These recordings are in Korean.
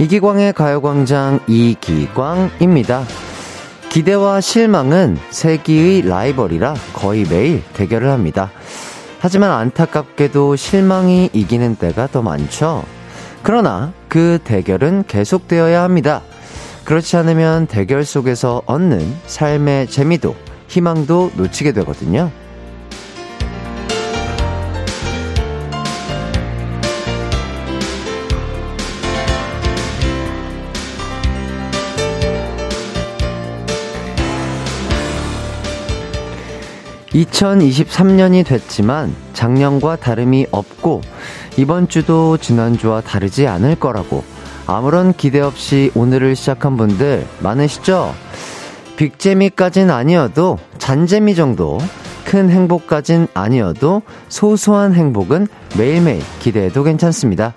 이기광의 가요광장 이기광입니다. 기대와 실망은 세기의 라이벌이라 거의 매일 대결을 합니다. 하지만 안타깝게도 실망이 이기는 때가 더 많죠. 그러나 그 대결은 계속되어야 합니다. 그렇지 않으면 대결 속에서 얻는 삶의 재미도 희망도 놓치게 되거든요. (2023년이) 됐지만 작년과 다름이 없고 이번 주도 지난주와 다르지 않을 거라고 아무런 기대 없이 오늘을 시작한 분들 많으시죠? 빅재미까진 아니어도 잔재미 정도, 큰 행복까진 아니어도 소소한 행복은 매일매일 기대해도 괜찮습니다.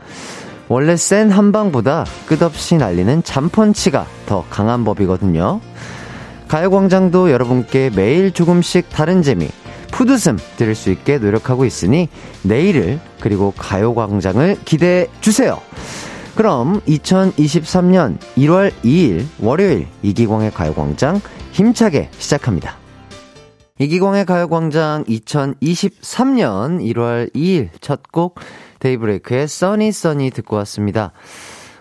원래 센 한방보다 끝없이 날리는 잔펀치가 더 강한 법이거든요. 가요광장도 여러분께 매일 조금씩 다른 재미, 푸드슴 드릴 수 있게 노력하고 있으니 내일을 그리고 가요광장을 기대해 주세요. 그럼 2023년 1월 2일 월요일 이기광의 가요광장 힘차게 시작합니다. 이기광의 가요광장 2023년 1월 2일 첫 곡 데이브레이크의 써니 듣고 왔습니다.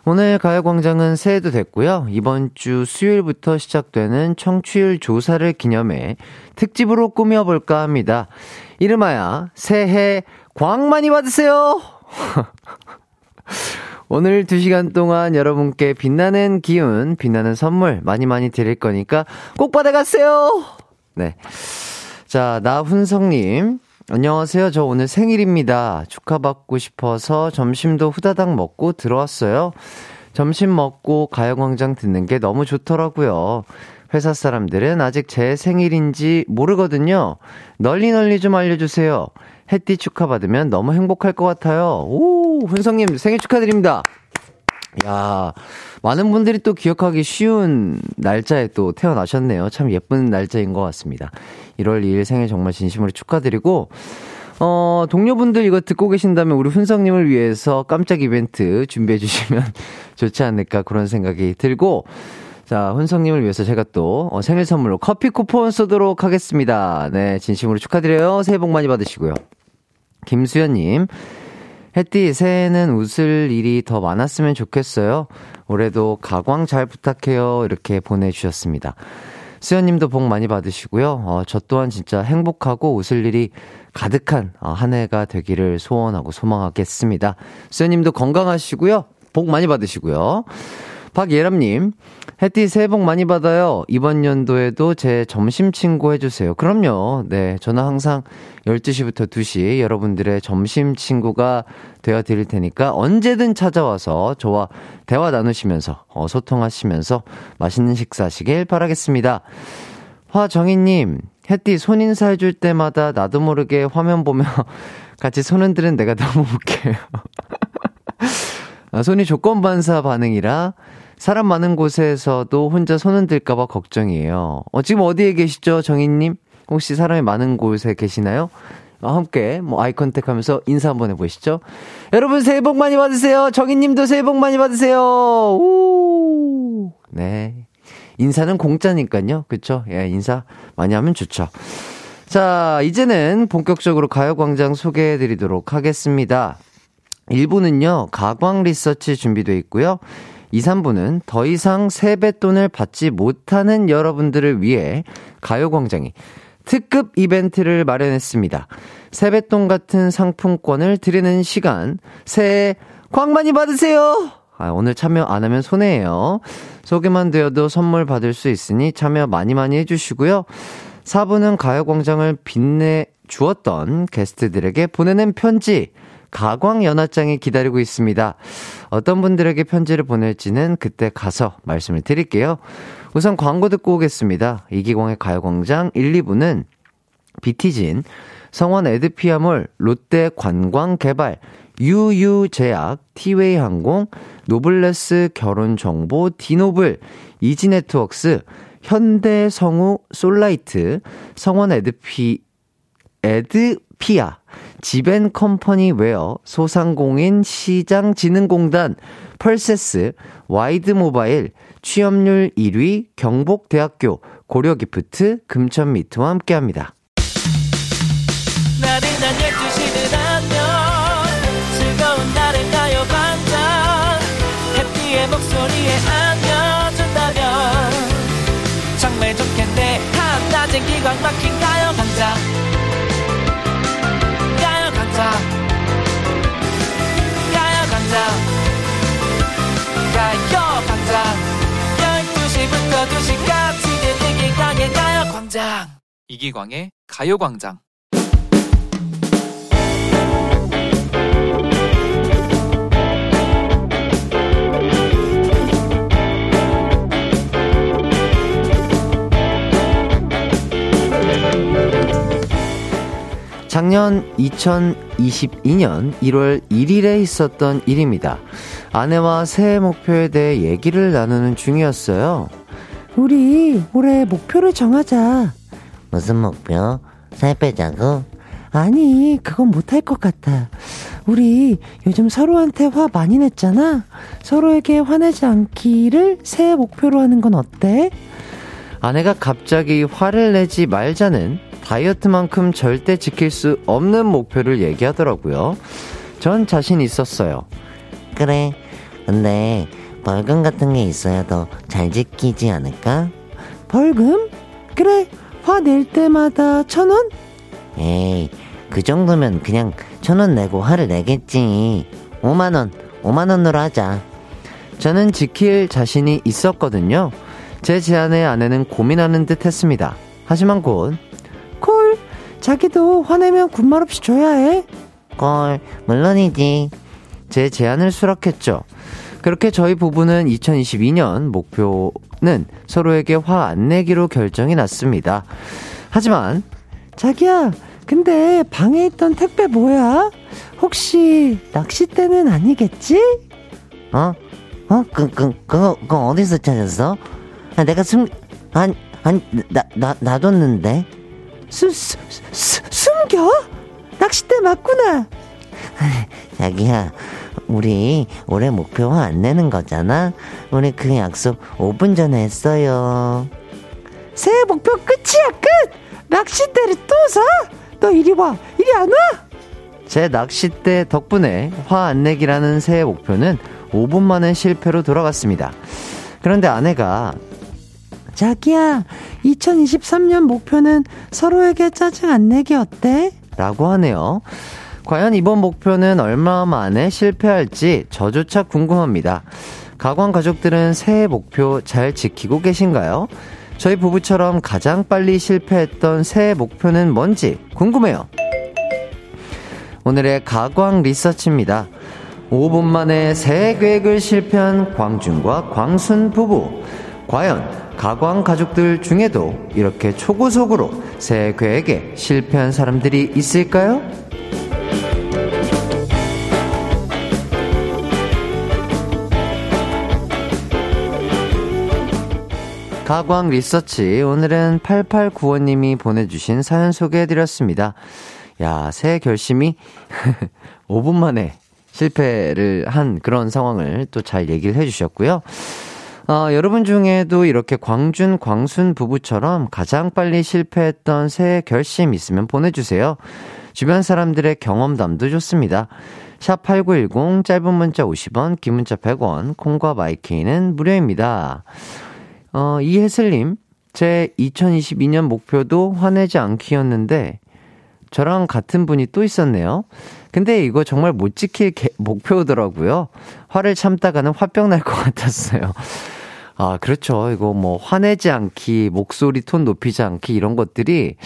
오늘 가요광장은 새해도 됐고요. 이번 주 수요일부터 시작되는 청취율 조사를 기념해 특집으로 꾸며볼까 합니다. 이름하여 새해 광 많이 받으세요! 오늘 2시간 동안 여러분께 빛나는 기운, 빛나는 선물 많이 드릴 거니까 꼭 받아가세요! 네. 자, 나훈성님. 안녕하세요. 저 오늘 생일입니다. 축하받고 싶어서 점심도 후다닥 먹고 들어왔어요. 점심 먹고 가요광장 듣는 게 너무 좋더라고요. 회사 사람들은 아직 제 생일인지 모르거든요. 널리 좀 알려주세요. 햇띠 축하받으면 너무 행복할 것 같아요. 오, 훈성님 생일 축하드립니다. 야, 많은 분들이 또 기억하기 쉬운 날짜에 또 태어나셨네요. 참 예쁜 날짜인 것 같습니다. 1월 2일 생일 정말 진심으로 축하드리고, 동료분들 이거 듣고 계신다면 우리 훈성님을 위해서 깜짝 이벤트 준비해 주시면 좋지 않을까 그런 생각이 들고, 자, 훈성님을 위해서 제가 또 생일 선물로 커피 쿠폰 쏘도록 하겠습니다. 네, 진심으로 축하드려요. 새해 복 많이 받으시고요. 김수연님, 햇띠, 새해에는 웃을 일이 더 많았으면 좋겠어요. 올해도 가광 잘 부탁해요. 이렇게 보내주셨습니다. 수연님도 복 많이 받으시고요. 저 또한 진짜 행복하고 웃을 일이 가득한 한 해가 되기를 소원하고 소망하겠습니다. 수연님도 건강하시고요. 복 많이 받으시고요. 박예람님, 햇띠 새해 복 많이 받아요. 이번 연도에도 제 점심 친구 해주세요. 그럼요. 네, 저는 항상 12시부터 2시 여러분들의 점심 친구가 되어드릴 테니까 언제든 찾아와서 저와 대화 나누시면서 소통하시면서 맛있는 식사하시길 바라겠습니다. 화정희님, 햇띠 손인사 해줄 때마다 나도 모르게 화면 보며 같이 손 흔드는 내가 너무 웃겨요. 손이 조건반사 반응이라 사람 많은 곳에서도 혼자 손 흔들까봐 걱정이에요. 지금 어디에 계시죠, 정인님? 혹시 사람이 많은 곳에 계시나요? 함께 아이컨택하면서 인사 한번 해보시죠. 여러분 새해 복 많이 받으세요. 정인님도 새해 복 많이 받으세요. 우! 네, 인사는 공짜니까요, 그렇죠? 예, 인사 많이 하면 좋죠. 자, 이제는 본격적으로 가요광장 소개해드리도록 하겠습니다. 1부는요, 가광 리서치 준비되어 있고요. 2, 3부는 더 이상 세뱃돈을 받지 못하는 여러분들을 위해 가요광장이 특급 이벤트를 마련했습니다. 세뱃돈 같은 상품권을 드리는 시간, 새해 광 많이 받으세요! 오늘 참여 안 하면 손해예요. 소개만 되어도 선물 받을 수 있으니 참여 많이 해주시고요. 4부는 가요광장을 빛내주었던 게스트들에게 보내는 편지, 가광 연하장이 기다리고 있습니다. 어떤 분들에게 편지를 보낼지는 그때 가서 말씀을 드릴게요. 우선 광고 듣고 오겠습니다. 이기광의 가요광장 1, 2부는 비티진, 성원 에드피아몰, 롯데관광개발, 유유제약, 티웨이항공, 노블레스 결혼정보, 디노블, 이지네트웍스, 현대성우, 솔라이트, 성원 에드피아, 지벤컴퍼니웨어, 소상공인 시장진흥공단, 펄세스, 와이드모바일, 취업률 1위, 경북대학교, 고려기프트, 금천미트와 함께합니다. 나른한 12시는 안녕 즐거운 날을 가요 반짝 해피의 목소리에 안겨준다면 정말 좋겠네. 한낮엔 기광 막힌 가요광장 12시부터 2시까지 이기광의 가요광장. 이기광의 가요광장. 작년 2022년 1월 1일에 있었던 일입니다. 아내와 새해 목표에 대해 얘기를 나누는 중이었어요. 우리 올해 목표를 정하자. 무슨 목표? 살 빼자고? 아니, 그건 못할 것 같아. 우리 요즘 서로한테 화 많이 냈잖아. 서로에게 화내지 않기를 새해 목표로 하는 건 어때? 아내가 갑자기 화를 내지 말자는 다이어트만큼 절대 지킬 수 없는 목표를 얘기하더라고요. 전 자신 있었어요. 그래, 근데 벌금 같은 게 있어야 더 잘 지키지 않을까? 벌금? 그래, 화 낼 때마다 1,000원? 에이, 그 정도면 그냥 1,000원 내고 화를 내겠지. 5만원으로 하자. 저는 지킬 자신이 있었거든요. 제 제안에 아내는 고민하는 듯 했습니다. 하지만 곧 콜! 자기도 화내면 군말 없이 줘야 해. 콜, 물론이지. 제 제안을 수락했죠. 그렇게 저희 부부는 2022년 목표는 서로에게 화 안 내기로 결정이 났습니다. 하지만 자기야, 근데 방에 있던 택배 뭐야? 혹시 낚싯대는 아니겠지? 그거 어디서 찾았어? 놔뒀는데. 숨겨? 낚싯대 맞구나. 자기야, 우리 올해 목표 화 안 내는 거잖아. 우리 그 약속 5분 전에 했어요. 새해 목표 끝이야, 끝. 낚싯대를 또 사? 너 이리 와, 이리 안 와? 제 낚싯대 덕분에 화 안 내기라는 새해 목표는 5분 만에 실패로 돌아갔습니다. 그런데 아내가, 자기야, 2023년 목표는 서로에게 짜증 안 내기 어때? 라고 하네요. 과연 이번 목표는 얼마 만에 실패할지 저조차 궁금합니다. 가광 가족들은 새해 목표 잘 지키고 계신가요? 저희 부부처럼 가장 빨리 실패했던 새해 목표는 뭔지 궁금해요. 오늘의 가광 리서치입니다. 5분 만에 새해 계획을 실패한 광준과 광순 부부. 과연 가광 가족들 중에도 이렇게 초고속으로 새해 계획에 실패한 사람들이 있을까요? 가광 리서치, 오늘은 8895님이 보내주신 사연 소개해드렸습니다. 야, 새해 결심이 5분 만에 실패를 한 그런 상황을 또 잘 얘기를 해주셨고요. 여러분 중에도 이렇게 광준, 광순 부부처럼 가장 빨리 실패했던 새해 결심 있으면 보내주세요. 주변 사람들의 경험담도 좋습니다. 샵8910, 짧은 문자 50원, 긴 문자 100원, 콩과 마이케이는 무료입니다. 이혜슬님, 제 2022년 목표도 화내지 않기였는데 저랑 같은 분이 또 있었네요. 근데 이거 정말 못 지킬 목표더라고요. 화를 참다가는 화병 날 것 같았어요. 아, 그렇죠. 이거 뭐 화내지 않기, 목소리 톤 높이지 않기, 이런 것들이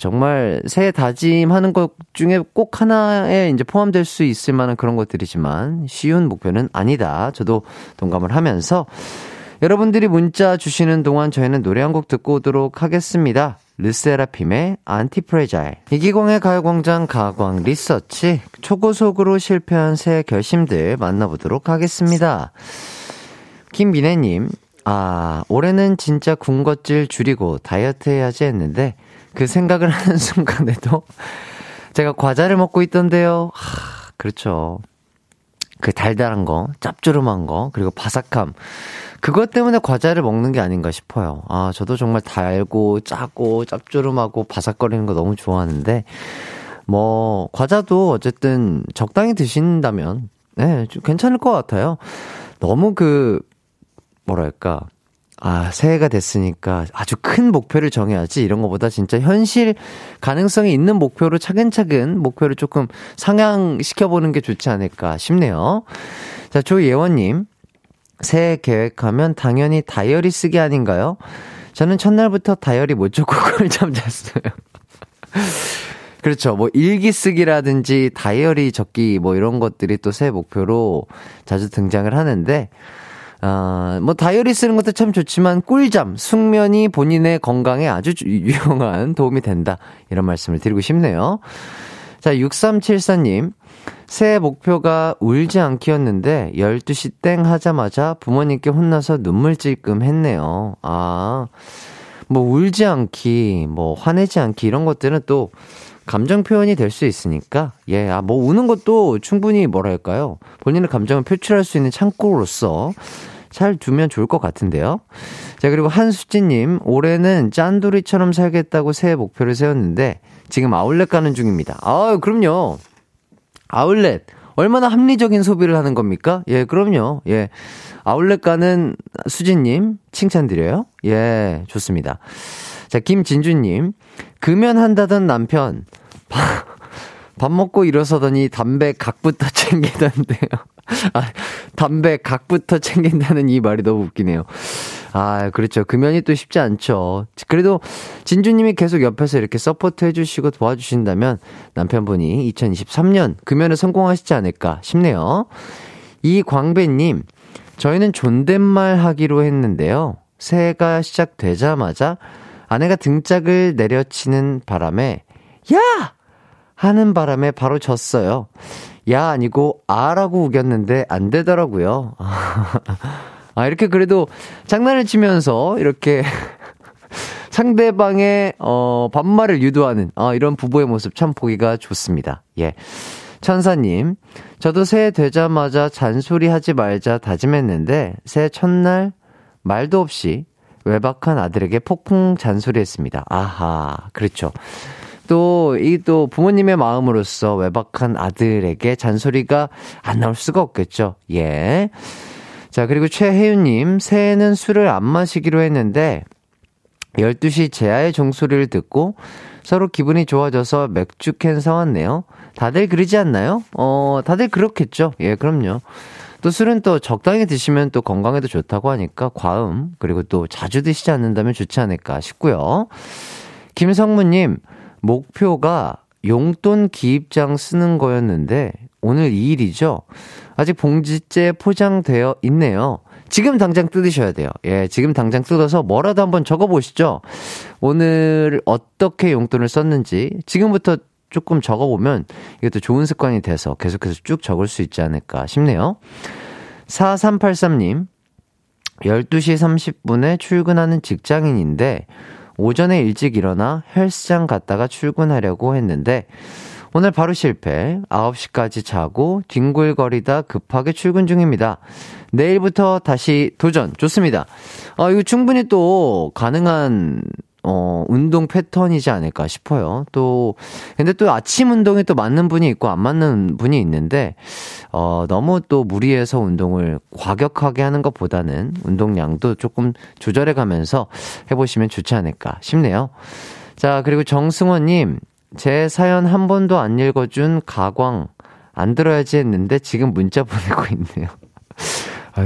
정말 새해 다짐하는 것 중에 꼭 하나에 이제 포함될 수 있을 만한 그런 것들이지만 쉬운 목표는 아니다. 저도 동감을 하면서, 여러분들이 문자 주시는 동안 저희는 노래 한 곡 듣고 오도록 하겠습니다. 르세라핌의 안티프레자일. 이기광의 가요광장 가광 리서치, 초고속으로 실패한 새해 결심들 만나보도록 하겠습니다. 김민혜님, 올해는 진짜 군것질 줄이고 다이어트 해야지 했는데 그 생각을 하는 순간에도 제가 과자를 먹고 있던데요. 하, 그렇죠. 그 달달한 거, 짭조름한 거, 그리고 바삭함. 그것 때문에 과자를 먹는 게 아닌가 싶어요. 아, 저도 정말 달고 짜고 짭조름하고 바삭거리는 거 너무 좋아하는데, 뭐 과자도 어쨌든 적당히 드신다면 네, 좀 괜찮을 것 같아요. 너무 그 뭐랄까, 아, 새해가 됐으니까 아주 큰 목표를 정해야지 이런 것보다 진짜 현실 가능성이 있는 목표로 차근차근 목표를 조금 상향시켜보는 게 좋지 않을까 싶네요. 자, 조예원님, 새해 계획하면 당연히 다이어리 쓰기 아닌가요? 저는 첫날부터 다이어리 못 적고 그걸 잠잤어요. 그렇죠. 뭐 일기 쓰기라든지 다이어리 적기 뭐 이런 것들이 또 새해 목표로 자주 등장을 하는데, 뭐 다이어리 쓰는 것도 참 좋지만 꿀잠, 숙면이 본인의 건강에 아주 유용한 도움이 된다, 이런 말씀을 드리고 싶네요. 자, 6374님, 새해 목표가 울지 않기였는데 12시 땡 하자마자 부모님께 혼나서 눈물 찔끔 했네요. 아, 뭐 울지 않기, 뭐 화내지 않기, 이런 것들은 또 감정 표현이 될 수 있으니까, 예, 아, 뭐 우는 것도 충분히 뭐랄까요, 본인의 감정을 표출할 수 있는 창구로서 잘 두면 좋을 것 같은데요. 자, 그리고 한수진님, 올해는 짠돌이처럼 살겠다고 새해 목표를 세웠는데 지금 아울렛 가는 중입니다. 아, 그럼요. 아울렛 얼마나 합리적인 소비를 하는 겁니까? 예, 그럼요. 예, 아울렛 가는 수진님 칭찬드려요. 예, 좋습니다. 자, 김진주님, 금연한다던 남편 밥 먹고 일어서더니 담배 각부터 챙긴다는데요. 아, 담배 각부터 챙긴다는 이 말이 너무 웃기네요. 아, 그렇죠. 금연이 또 쉽지 않죠. 그래도 진주님이 계속 옆에서 이렇게 서포트 해주시고 도와주신다면 남편분이 2023년 금연에 성공하시지 않을까 싶네요. 이광배님, 저희는 존댓말 하기로 했는데요, 새해가 시작되자마자 아내가 등짝을 내려치는 바람에 야! 하는 바람에 바로 졌어요. 야 아니고 아라고 우겼는데 안 되더라고요. 아, 이렇게 그래도 장난을 치면서 이렇게 상대방의 반말을 유도하는 이런 부부의 모습 참 보기가 좋습니다. 예, 천사님, 저도 새해 되자마자 잔소리하지 말자 다짐했는데 새해 첫날 말도 없이 외박한 아들에게 폭풍 잔소리했습니다. 아하, 그렇죠. 또 이 또 부모님의 마음으로서 외박한 아들에게 잔소리가 안 나올 수가 없겠죠. 예. 자, 그리고 최혜윤님, 새해는 술을 안 마시기로 했는데 12시 재아의 종소리를 듣고 서로 기분이 좋아져서 맥주 캔 사왔네요. 다들 그러지 않나요? 다들 그렇겠죠. 예, 그럼요. 또 술은 또 적당히 드시면 또 건강에도 좋다고 하니까 과음, 그리고 또 자주 드시지 않는다면 좋지 않을까 싶고요. 김성무님, 목표가 용돈 기입장 쓰는 거였는데 오늘 2일이죠. 아직 봉지째 포장되어 있네요. 지금 당장 뜯으셔야 돼요. 예, 지금 당장 뜯어서 뭐라도 한번 적어보시죠. 오늘 어떻게 용돈을 썼는지 지금부터 조금 적어보면 이것도 좋은 습관이 돼서 계속해서 쭉 적을 수 있지 않을까 싶네요. 4383님, 12시 30분에 출근하는 직장인인데 오전에 일찍 일어나 헬스장 갔다가 출근하려고 했는데 오늘 바로 실패. 9시까지 자고 뒹굴거리다 급하게 출근 중입니다. 내일부터 다시 도전. 좋습니다. 이거 충분히 또 가능한 운동 패턴이지 않을까 싶어요. 또, 근데 또 아침 운동이 또 맞는 분이 있고 안 맞는 분이 있는데, 너무 또 무리해서 운동을 과격하게 하는 것보다는 운동량도 조금 조절해 가면서 해보시면 좋지 않을까 싶네요. 자, 그리고 정승원님, 제 사연 한 번도 안 읽어준 가광, 안 들어야지 했는데 지금 문자 보내고 있네요.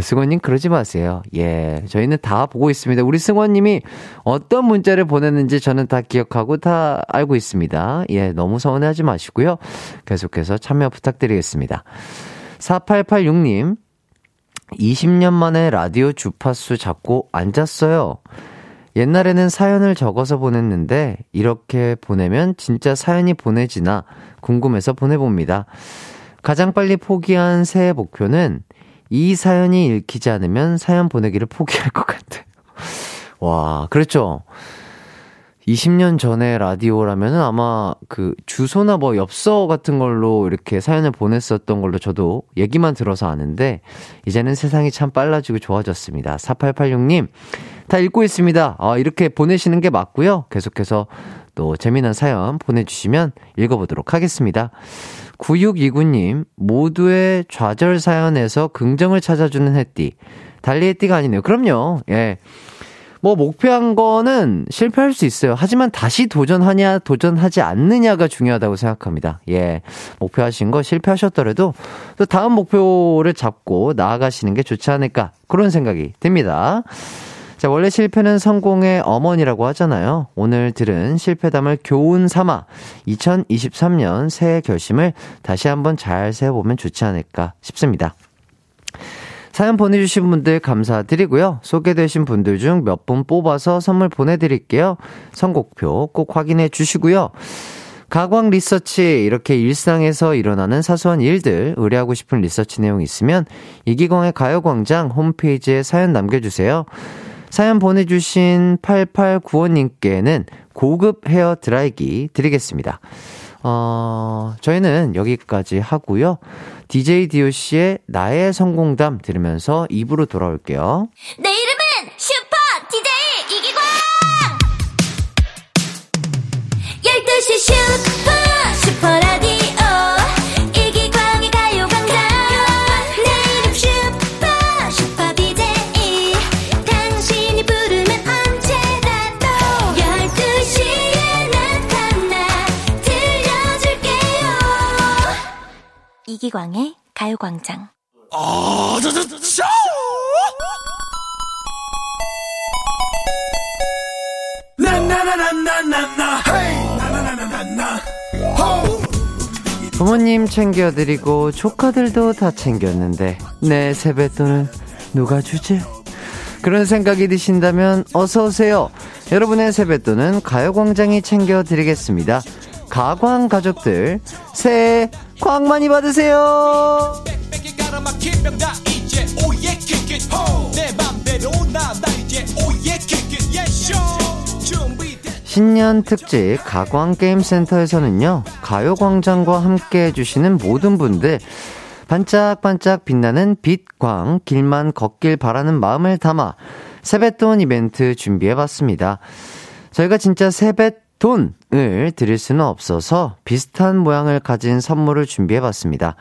승원님, 그러지 마세요. 예, 저희는 다 보고 있습니다. 우리 승원님이 어떤 문자를 보냈는지 저는 다 기억하고 다 알고 있습니다. 예, 너무 서운해하지 마시고요. 계속해서 참여 부탁드리겠습니다. 4886님, 20년 만에 라디오 주파수 잡고 앉았어요. 옛날에는 사연을 적어서 보냈는데 이렇게 보내면 진짜 사연이 보내지나 궁금해서 보내봅니다. 가장 빨리 포기한 새해 목표는 이 사연이 읽히지 않으면 사연 보내기를 포기할 것 같아요. 와, 그렇죠. 20년 전에 라디오라면은 아마 그 주소나 뭐 엽서 같은 걸로 이렇게 사연을 보냈었던 걸로 저도 얘기만 들어서 아는데 이제는 세상이 참 빨라지고 좋아졌습니다. 4886님 다 읽고 있습니다. 이렇게 보내시는 게 맞고요. 계속해서 또 재미난 사연 보내주시면 읽어보도록 하겠습니다. 9629님 모두의 좌절 사연에서 긍정을 찾아주는 해띠 달리 해띠가 아니네요. 그럼요. 예. 뭐 목표한 거는 실패할 수 있어요. 하지만 다시 도전하냐 도전하지 않느냐가 중요하다고 생각합니다. 예, 목표하신 거 실패하셨더라도 또 다음 목표를 잡고 나아가시는 게 좋지 않을까 그런 생각이 듭니다. 자, 원래 실패는 성공의 어머니라고 하잖아요. 오늘 들은 실패담을 교훈 삼아 2023년 새해 결심을 다시 한번 잘 세워보면 좋지 않을까 싶습니다. 사연 보내주신 분들 감사드리고요. 소개되신 분들 중 몇 분 뽑아서 선물 보내드릴게요. 선곡표 꼭 확인해 주시고요. 가광 리서치, 이렇게 일상에서 일어나는 사소한 일들 의뢰하고 싶은 리서치 내용이 있으면 이기광의 가요광장 홈페이지에 사연 남겨주세요. 사연 보내주신 8895님께는 고급 헤어 드라이기 드리겠습니다. 저희는 여기까지 하고요. DJ DOC의 나의 성공담 들으면서 2부로 돌아올게요. 내 이름은 슈퍼 DJ 이기광! 12시 슈퍼라디오 이기광의 가요광장 내 이름 슈퍼 DJ 당신이 부르면 언제나 또 12시에 나타나 들려줄게요. 이기광의 가요광장. 부모님 챙겨드리고 조카들도 다 챙겼는데 내 세뱃돈은 누가 주지? 그런 생각이 드신다면 어서오세요. 여러분의 세뱃돈은 가요광장이 챙겨드리겠습니다. 가광 가족들 새해 광 많이 받으세요. 신년 특집 가광 게임센터에서는요, 가요광장과 함께 해주시는 모든 분들 반짝반짝 빛나는 빛광 길만 걷길 바라는 마음을 담아 세뱃돈 이벤트 준비해봤습니다. 저희가 진짜 세뱃돈을 드릴 수는 없어서 비슷한 모양을 가진 선물을 준비해봤습니다.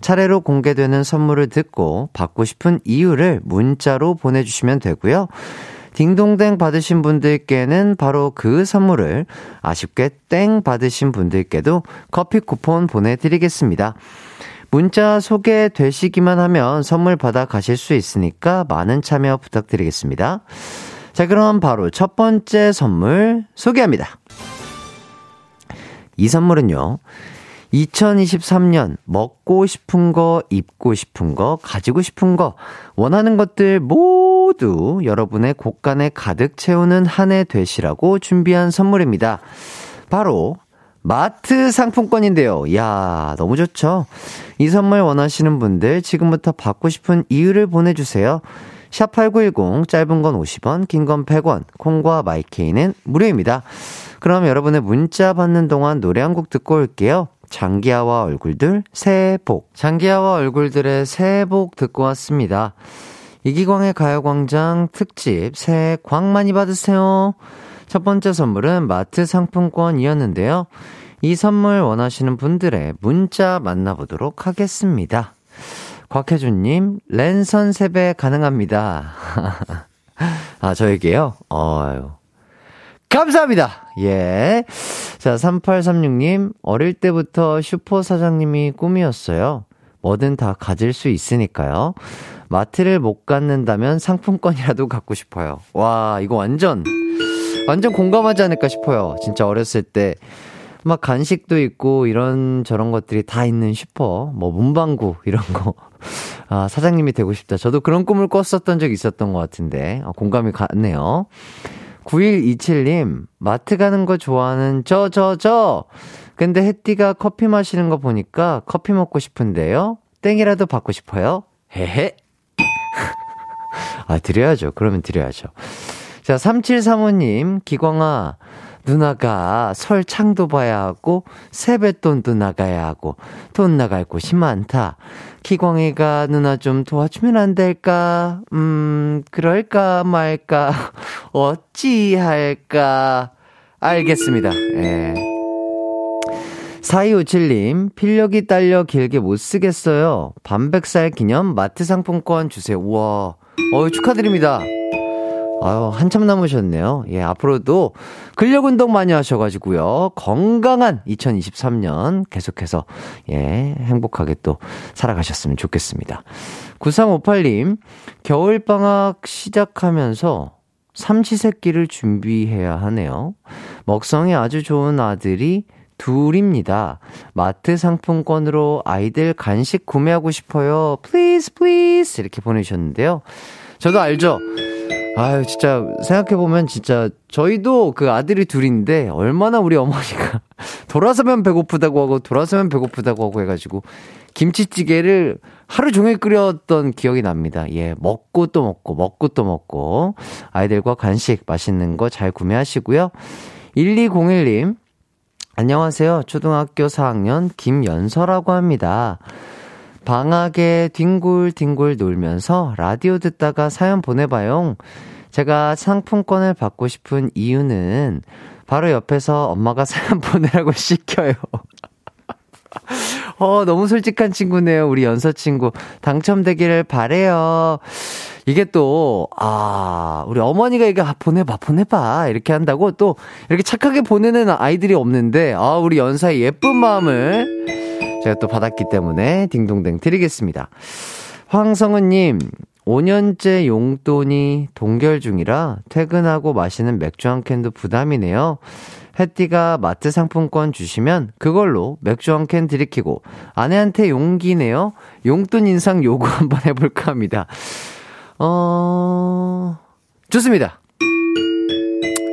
차례로 공개되는 선물을 듣고 받고 싶은 이유를 문자로 보내주시면 되고요. 딩동댕 받으신 분들께는 바로 그 선물을, 아쉽게 땡 받으신 분들께도 커피 쿠폰 보내드리겠습니다. 문자 소개되시기만 하면 선물 받아 가실 수 있으니까 많은 참여 부탁드리겠습니다. 자, 그럼 바로 첫 번째 선물 소개합니다. 이 선물은요, 2023년 먹고 싶은 거, 입고 싶은 거, 가지고 싶은 거, 원하는 것들 모두 여러분의 곳간에 가득 채우는 한 해 되시라고 준비한 선물입니다. 바로 마트 상품권인데요. 이야, 너무 좋죠? 이 선물 원하시는 분들 지금부터 받고 싶은 이유를 보내주세요. 샵8910, 짧은 건 50원, 긴 건 100원, 콩과 마이케이는 무료입니다. 그럼 여러분의 문자 받는 동안 노래 한 곡 듣고 올게요. 장기하와 얼굴들 새해 복. 장기하와 얼굴들의 새해 복 듣고 왔습니다. 이기광의 가요광장 특집 새해 광 많이 받으세요. 첫 번째 선물은 마트 상품권이었는데요. 이 선물 원하시는 분들의 문자 만나보도록 하겠습니다. 곽혜준님, 랜선 세배 가능합니다. 아, 저에게요? 어휴. 감사합니다. 예. 자, 3836님, 어릴 때부터 슈퍼 사장님이 꿈이었어요. 뭐든 다 가질 수 있으니까요. 마트를 못 갖는다면 상품권이라도 갖고 싶어요. 와, 이거 완전 공감하지 않을까 싶어요. 진짜 어렸을 때 막 간식도 있고 이런 저런 것들이 다 있는 슈퍼, 뭐 문방구 이런 거. 아, 사장님이 되고 싶다. 저도 그런 꿈을 꿨었던 적이 있었던 것 같은데, 공감이 갔네요. 9127님, 마트 가는 거 좋아하는 저. 근데 햇띠가 커피 마시는 거 보니까 커피 먹고 싶은데요. 땡이라도 받고 싶어요. 헤헤. 아, 드려야죠. 그러면 드려야죠. 자, 3735님, 기광아, 누나가 설 창도 봐야 하고 세뱃돈도 나가야 하고 돈 나갈 곳이 많다. 기광이가 누나 좀 도와주면 안 될까? 그럴까 말까? 어찌할까? 알겠습니다. 예. 4257님, 필력이 딸려 길게 못 쓰겠어요. 반백살 기념 마트 상품권 주세요. 우와, 축하드립니다. 아유, 한참 남으셨네요. 예, 앞으로도 근력 운동 많이 하셔가지고요. 건강한 2023년 계속해서, 예, 행복하게 또 살아가셨으면 좋겠습니다. 9358님, 겨울방학 시작하면서 삼시세끼를 준비해야 하네요. 먹성이 아주 좋은 아들이 둘입니다. 마트 상품권으로 아이들 간식 구매하고 싶어요. Please, please. 이렇게 보내주셨는데요. 저도 알죠? 아유, 진짜 생각해보면 진짜 저희도 그 아들이 둘인데 얼마나 우리 어머니가 돌아서면 배고프다고 하고 돌아서면 배고프다고 하고 해가지고 김치찌개를 하루 종일 끓였던 기억이 납니다. 예, 먹고 또 먹고 먹고 또 먹고. 아이들과 간식 맛있는 거 잘 구매하시고요. 1201님, 안녕하세요. 초등학교 4학년 김연서라고 합니다. 방학에 뒹굴뒹굴 놀면서 라디오 듣다가 사연 보내봐요. 제가 상품권을 받고 싶은 이유는 바로 옆에서 엄마가 사연 보내라고 시켜요. 너무 솔직한 친구네요. 우리 연서 친구 당첨되기를 바래요. 이게 또 우리 어머니가 이게 보내봐 이렇게 한다고 또 이렇게 착하게 보내는 아이들이 없는데 우리 연서의 예쁜 마음을 제가 또 받았기 때문에 딩동댕 드리겠습니다. 황성은님, 5년째 용돈이 동결 중이라 퇴근하고 마시는 맥주 한 캔도 부담이네요. 해띠가 마트 상품권 주시면 그걸로 맥주 한 캔 들이키고 아내한테 용기네요. 용돈 인상 요구 한번 해볼까 합니다. 좋습니다.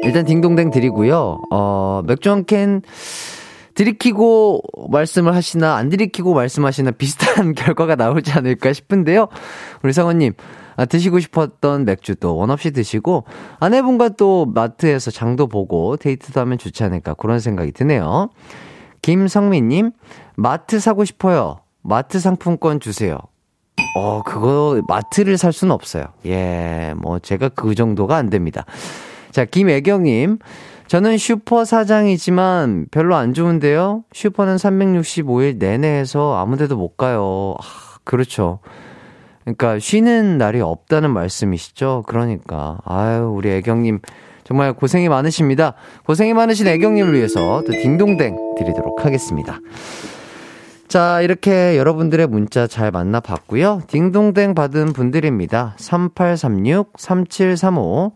일단 딩동댕 드리고요. 맥주 한 캔 들이키고 말씀을 하시나 안 들이키고 말씀하시나 비슷한 결과가 나오지 않을까 싶은데요. 우리 성원님, 드시고 싶었던 맥주도 원 없이 드시고 아내분과 또 마트에서 장도 보고 데이트도 하면 좋지 않을까 그런 생각이 드네요. 김성민님, 마트 사고 싶어요. 마트 상품권 주세요. 그거 마트를 살 수는 없어요. 예, 뭐 제가 그 정도가 안 됩니다. 자, 김애경님, 저는 슈퍼 사장이지만 별로 안 좋은데요. 슈퍼는 365일 내내 해서 아무 데도 못 가요. 그렇죠. 그러니까 쉬는 날이 없다는 말씀이시죠. 그러니까 우리 애경님 정말 고생이 많으십니다. 고생이 많으신 애경님을 위해서 또 딩동댕 드리도록 하겠습니다. 자, 이렇게 여러분들의 문자 잘 만나봤고요. 딩동댕 받은 분들입니다. 3836 3735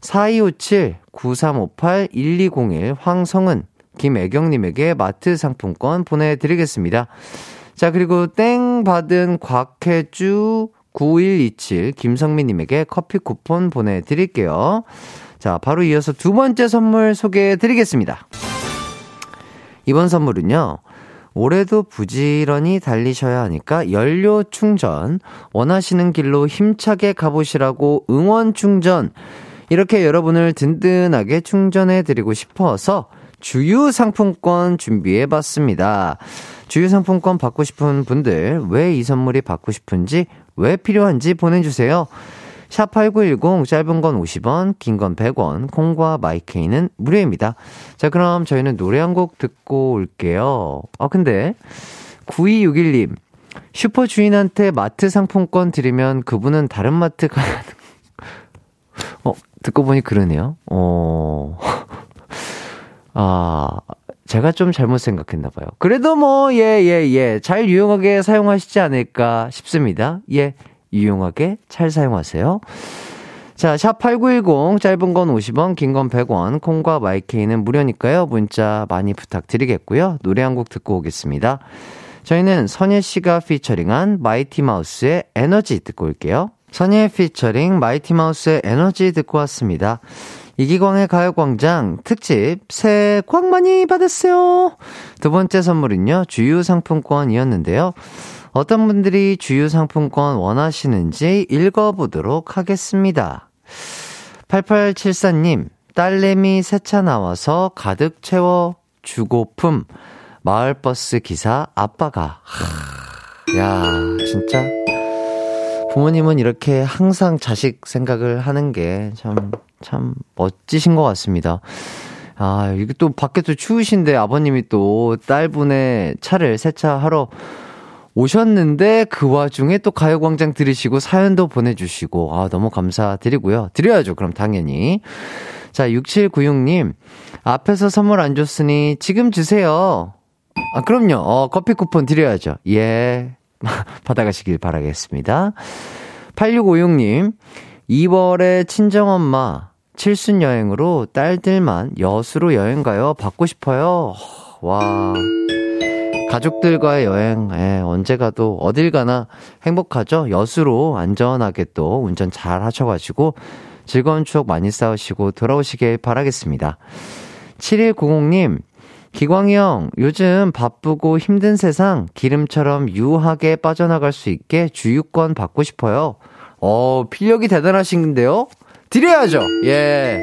4257 9358 1201 황성은 김애경님에게 마트 상품권 보내드리겠습니다. 자, 그리고 땡 받은 곽혜주 9127 김성민님에게 커피 쿠폰 보내드릴게요. 자, 바로 이어서 두 번째 선물 소개해드리겠습니다. 이번 선물은요, 올해도 부지런히 달리셔야 하니까 연료 충전, 원하시는 길로 힘차게 가보시라고 응원 충전, 이렇게 여러분을 든든하게 충전해드리고 싶어서 주유 상품권 준비해봤습니다. 주유 상품권 받고 싶은 분들, 왜 이 선물이 받고 싶은지, 왜 필요한지 보내주세요. 샵8910, 짧은 건 50원, 긴 건 100원, 콩과 마이케이는 무료입니다. 자, 그럼 저희는 노래 한 곡 듣고 올게요. 근데 9261님, 슈퍼 주인한테 마트 상품권 드리면 그분은 다른 마트 가야 하는, 듣고 보니 그러네요. 제가 좀 잘못 생각했나봐요. 그래도 뭐, 잘 유용하게 사용하시지 않을까 싶습니다. 예, 유용하게 잘 사용하세요. 자, 샵8910, 짧은 건 50원, 긴 건 100원, 콩과 마이케이는 무료니까요. 문자 많이 부탁드리겠고요. 노래 한 곡 듣고 오겠습니다. 저희는 선예 씨가 피처링한 마이티마우스의 에너지 듣고 올게요. 선예 피처링 마이티마우스의 에너지 듣고 왔습니다. 이기광의 가요광장 특집 새해 꽉 많이 받으세요. 두 번째 선물은요, 주유 상품권이었는데요. 어떤 분들이 주유 상품권 원하시는지 읽어보도록 하겠습니다. 8874님, 딸내미 세차 나와서 가득 채워 주고품. 마을버스 기사 아빠가. 야, 진짜 부모님은 이렇게 항상 자식 생각을 하는 게 참 멋지신 것 같습니다. 아, 이게 또 밖에 또 추우신데 아버님이 또 딸분의 차를 세차하러 오셨는데 그 와중에 또 가요광장 들으시고 사연도 보내주시고, 아, 너무 감사드리고요. 드려야죠, 그럼 당연히. 자, 6796님, 앞에서 선물 안 줬으니 지금 주세요. 아, 그럼요. 커피 쿠폰 드려야죠. 예. 받아가시길 바라겠습니다. 8656님, 2월에 친정엄마 칠순 여행으로 딸들만 여수로 여행 가요. 받고 싶어요. 와, 가족들과의 여행, 예, 언제 가도 어딜 가나 행복하죠. 여수로 안전하게 또 운전 잘 하셔가지고 즐거운 추억 많이 쌓으시고 돌아오시길 바라겠습니다. 7190님, 기광이 형, 요즘 바쁘고 힘든 세상 기름처럼 유하게 빠져나갈 수 있게 주유권 받고 싶어요. 필력이 대단하신데요? 드려야죠. 예,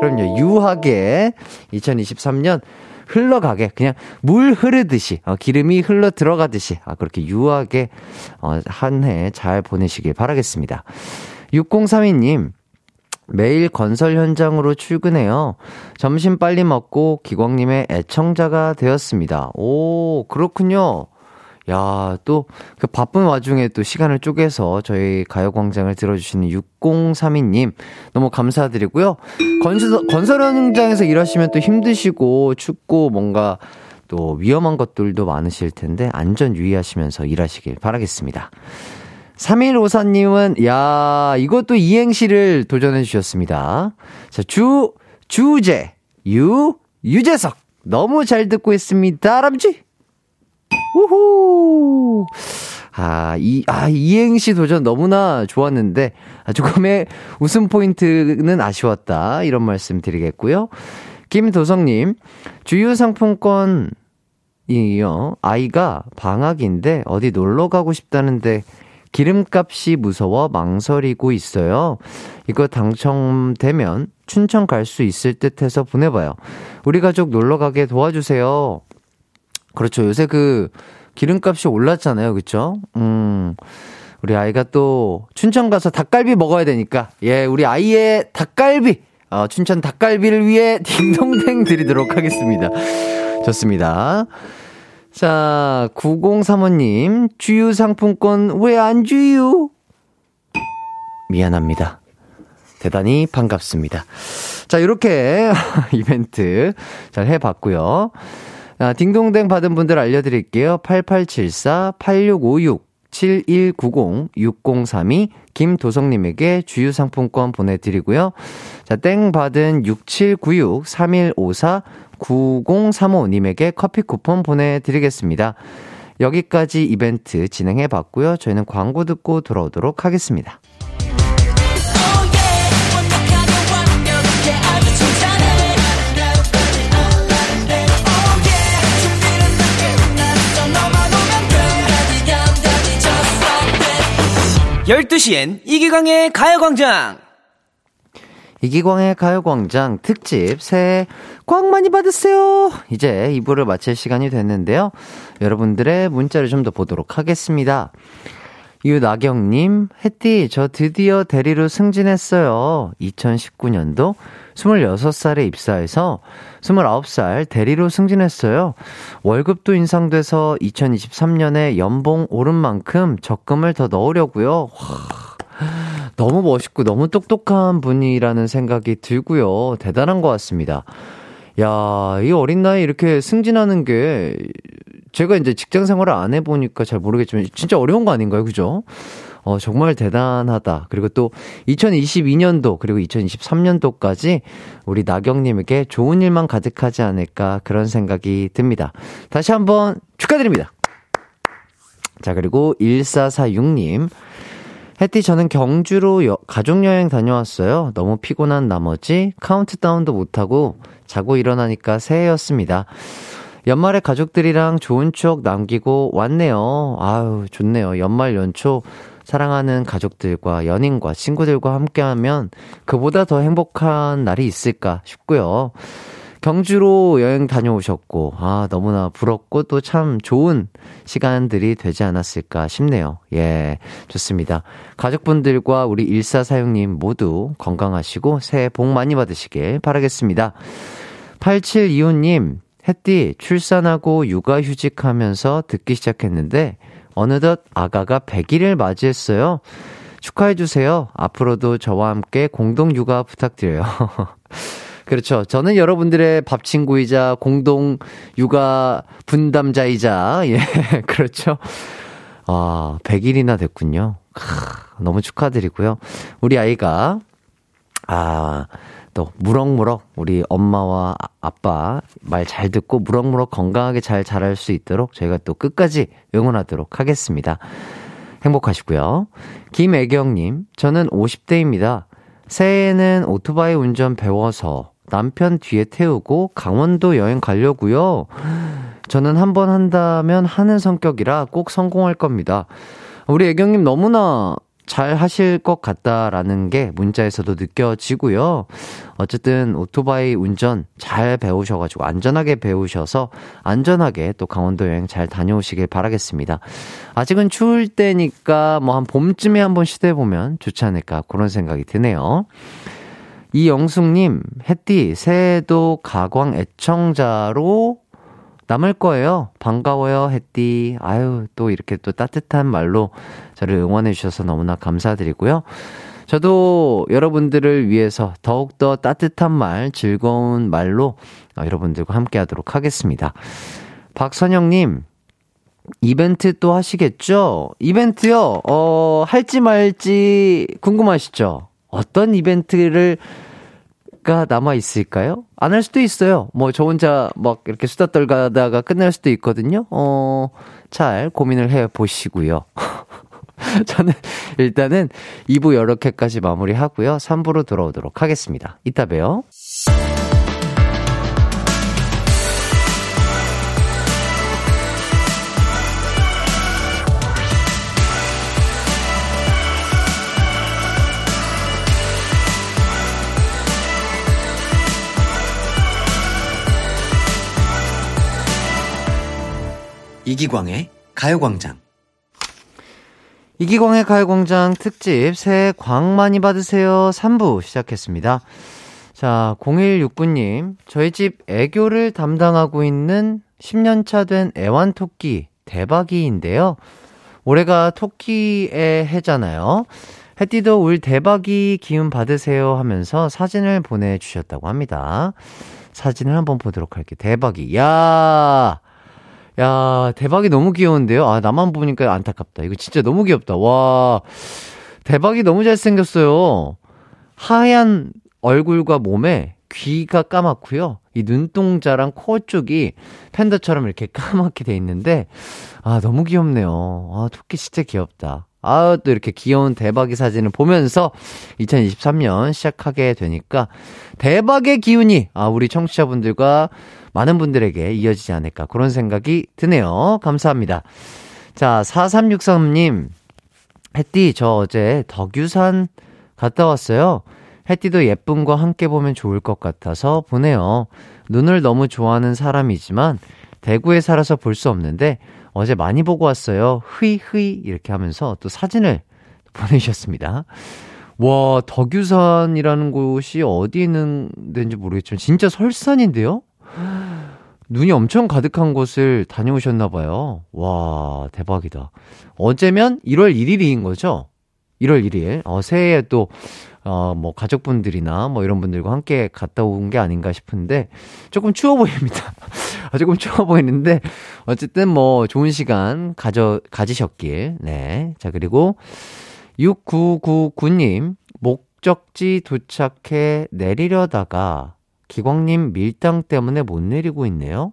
그럼요. 유하게 2023년 흘러가게, 그냥 물 흐르듯이, 기름이 흘러 들어가듯이, 그렇게 유하게 한 해 잘 보내시길 바라겠습니다. 6032님, 매일 건설 현장으로 출근해요. 점심 빨리 먹고 기광님의 애청자가 되었습니다. 오, 그렇군요. 야, 또 그 바쁜 와중에 또 시간을 쪼개서 저희 가요광장을 들어주시는 6032님 너무 감사드리고요. 건설 현장에서 일하시면 또 힘드시고 춥고 뭔가 또 위험한 것들도 많으실 텐데 안전 유의하시면서 일하시길 바라겠습니다. 3154님은, 야, 이것도 이행시를 도전해 주셨습니다. 자, 주제, 유재석. 너무 잘 듣고 있습니다. 람쥐! 우후! 이행시 도전 너무나 좋았는데, 조금의 웃음 포인트는 아쉬웠다. 이런 말씀 드리겠고요. 김도성님, 주유상품권, 아이가 방학인데, 어디 놀러 가고 싶다는데, 기름값이 무서워 망설이고 있어요. 이거 당첨되면 춘천 갈 수 있을 듯 해서 보내봐요. 우리 가족 놀러가게 도와주세요. 그렇죠. 요새 그 기름값이 올랐잖아요. 그렇죠? 우리 아이가 또 춘천 가서 닭갈비 먹어야 되니까, 예, 우리 아이의 닭갈비, 춘천 닭갈비를 위해 딩동댕 드리도록 하겠습니다. 좋습니다. 자, 9035님, 주유 상품권 왜 안 주유? 미안합니다. 대단히 반갑습니다. 자, 이렇게 이벤트 잘 해봤고요. 딩동댕 받은 분들 알려드릴게요. 8874, 8656, 7190, 6032, 김도성님에게 주유 상품권 보내드리고요. 자, 땡 받은 6796, 3154, 9035님에게 커피 쿠폰 보내드리겠습니다. 여기까지 이벤트 진행해봤고요. 저희는 광고 듣고 돌아오도록 하겠습니다. (12시엔) 이기광의 가요광장. 이기광의 가요광장 특집 새해 꽝 많이 받으세요. 이제 2부를 마칠 시간이 됐는데요. 여러분들의 문자를 좀 더 보도록 하겠습니다. 유나경님, 햇띠, 저 드디어 대리로 승진했어요. 2019년도 26살에 입사해서 29살 대리로 승진했어요. 월급도 인상돼서 2023년에 연봉 오른 만큼 적금을 더 넣으려고요. 너무 멋있고 너무 똑똑한 분이라는 생각이 들고요. 대단한 것 같습니다. 야, 이 어린 나이에 이렇게 승진하는 게, 제가 이제 직장 생활을 안 해보니까 잘 모르겠지만 진짜 어려운 거 아닌가요? 그죠? 정말 대단하다. 그리고 또 2022년도 그리고 2023년도까지 우리 나경님에게 좋은 일만 가득하지 않을까, 그런 생각이 듭니다. 다시 한번 축하드립니다. 자, 그리고 1446님, 혜띠, 저는 경주로 가족여행 다녀왔어요. 너무 피곤한 나머지 카운트다운도 못하고 자고 일어나니까 새해였습니다. 연말에 가족들이랑 좋은 추억 남기고 왔네요. 아유, 좋네요. 연말 연초 사랑하는 가족들과 연인과 친구들과 함께하면 그보다 더 행복한 날이 있을까 싶고요. 경주로 여행 다녀오셨고 아 너무나 부럽고 또 참 좋은 시간들이 되지 않았을까 싶네요. 예, 좋습니다. 가족분들과 우리 1446님 모두 건강하시고 새해 복 많이 받으시길 바라겠습니다. 8725님 햇띠 출산하고 육아휴직하면서 듣기 시작했는데 어느덧 아가가 100일을 맞이했어요. 축하해주세요. 앞으로도 저와 함께 공동 육아 부탁드려요. 그렇죠. 저는 여러분들의 밥 친구이자 공동 육아 분담자이자, 예, 그렇죠. 아, 100일이나 됐군요. 크, 너무 축하드리고요. 우리 아이가, 아, 또, 무럭무럭, 우리 엄마와 아빠 말 잘 듣고 무럭무럭 건강하게 잘 자랄 수 있도록 저희가 또 끝까지 응원하도록 하겠습니다. 행복하시고요. 김애경님, 저는 50대입니다. 새해에는 오토바이 운전 배워서 남편 뒤에 태우고 강원도 여행 가려고요. 저는 한번 한다면 하는 성격이라 꼭 성공할 겁니다. 우리 애경님 너무나 잘 하실 것 같다라는 게 문자에서도 느껴지고요. 어쨌든 오토바이 운전 잘 배우셔가지고 안전하게 배우셔서 안전하게 또 강원도 여행 잘 다녀오시길 바라겠습니다. 아직은 추울 때니까 뭐 한 봄쯤에 한번 시도해보면 좋지 않을까 그런 생각이 드네요. 이영숙님, 햇띠 새해에도 가광 애청자로 남을 거예요. 반가워요, 햇띠. 아유, 또 이렇게 또 따뜻한 말로 저를 응원해 주셔서 너무나 감사드리고요. 저도 여러분들을 위해서 더욱더 따뜻한 말, 즐거운 말로 여러분들과 함께 하도록 하겠습니다. 박선영님, 이벤트 또 하시겠죠? 이벤트요? 할지 말지 궁금하시죠? 어떤 이벤트를 가 남아 있을까요? 안 할 수도 있어요. 뭐 저 혼자 막 이렇게 수다 떨다가 끝날 수도 있거든요. 잘 고민을 해 보시고요. 저는 일단은 2부 이렇게까지 마무리하고요. 3부로 돌아오도록 하겠습니다. 이따 봬요. 이기광의 가요광장. 이기광의 가요광장 특집 새해 광 많이 받으세요 3부 시작했습니다. 자, 0169님, 저희 집 애교를 담당하고 있는 10년차 된 애완토끼 대박이인데요. 올해가 토끼의 해잖아요. 해띠도 올 대박이 기운 받으세요 하면서 사진을 보내주셨다고 합니다. 사진을 한번 보도록 할게요. 대박이. 야, 대박이 너무 귀여운데요? 아, 나만 보니까 안타깝다. 이거 진짜 너무 귀엽다. 와, 대박이 너무 잘생겼어요. 하얀 얼굴과 몸에 귀가 까맣고요. 이 눈동자랑 코 쪽이 팬더처럼 이렇게 까맣게 돼 있는데, 아, 너무 귀엽네요. 아, 토끼 진짜 귀엽다. 아, 또 이렇게 귀여운 대박이 사진을 보면서 2023년 시작하게 되니까 대박의 기운이, 아, 우리 청취자분들과 많은 분들에게 이어지지 않을까 그런 생각이 드네요. 감사합니다. 자, 4363님, 햇띠 저 어제 덕유산 갔다 왔어요. 햇띠도 예쁨과 함께 보면 좋을 것 같아서 보내요. 눈을 너무 좋아하는 사람이지만 대구에 살아서 볼 수 없는데 어제 많이 보고 왔어요. 흐이흐이 이렇게 하면서 또 사진을 보내주셨습니다. 와, 덕유산이라는 곳이 어디 있는 데인지 모르겠지만 진짜 설산인데요? 눈이 엄청 가득한 곳을 다녀오셨나봐요. 와, 대박이다. 어제면 1월 1일인 거죠? 1월 1일. 새해에 또, 뭐, 가족분들이나 뭐 이런 분들과 함께 갔다 온 게 아닌가 싶은데, 조금 추워 보입니다. 조금 추워 보이는데, 어쨌든 뭐, 좋은 시간 가지셨길. 네. 자, 그리고, 6999님, 목적지 도착해 내리려다가, 기광님 밀당 때문에 못 내리고 있네요.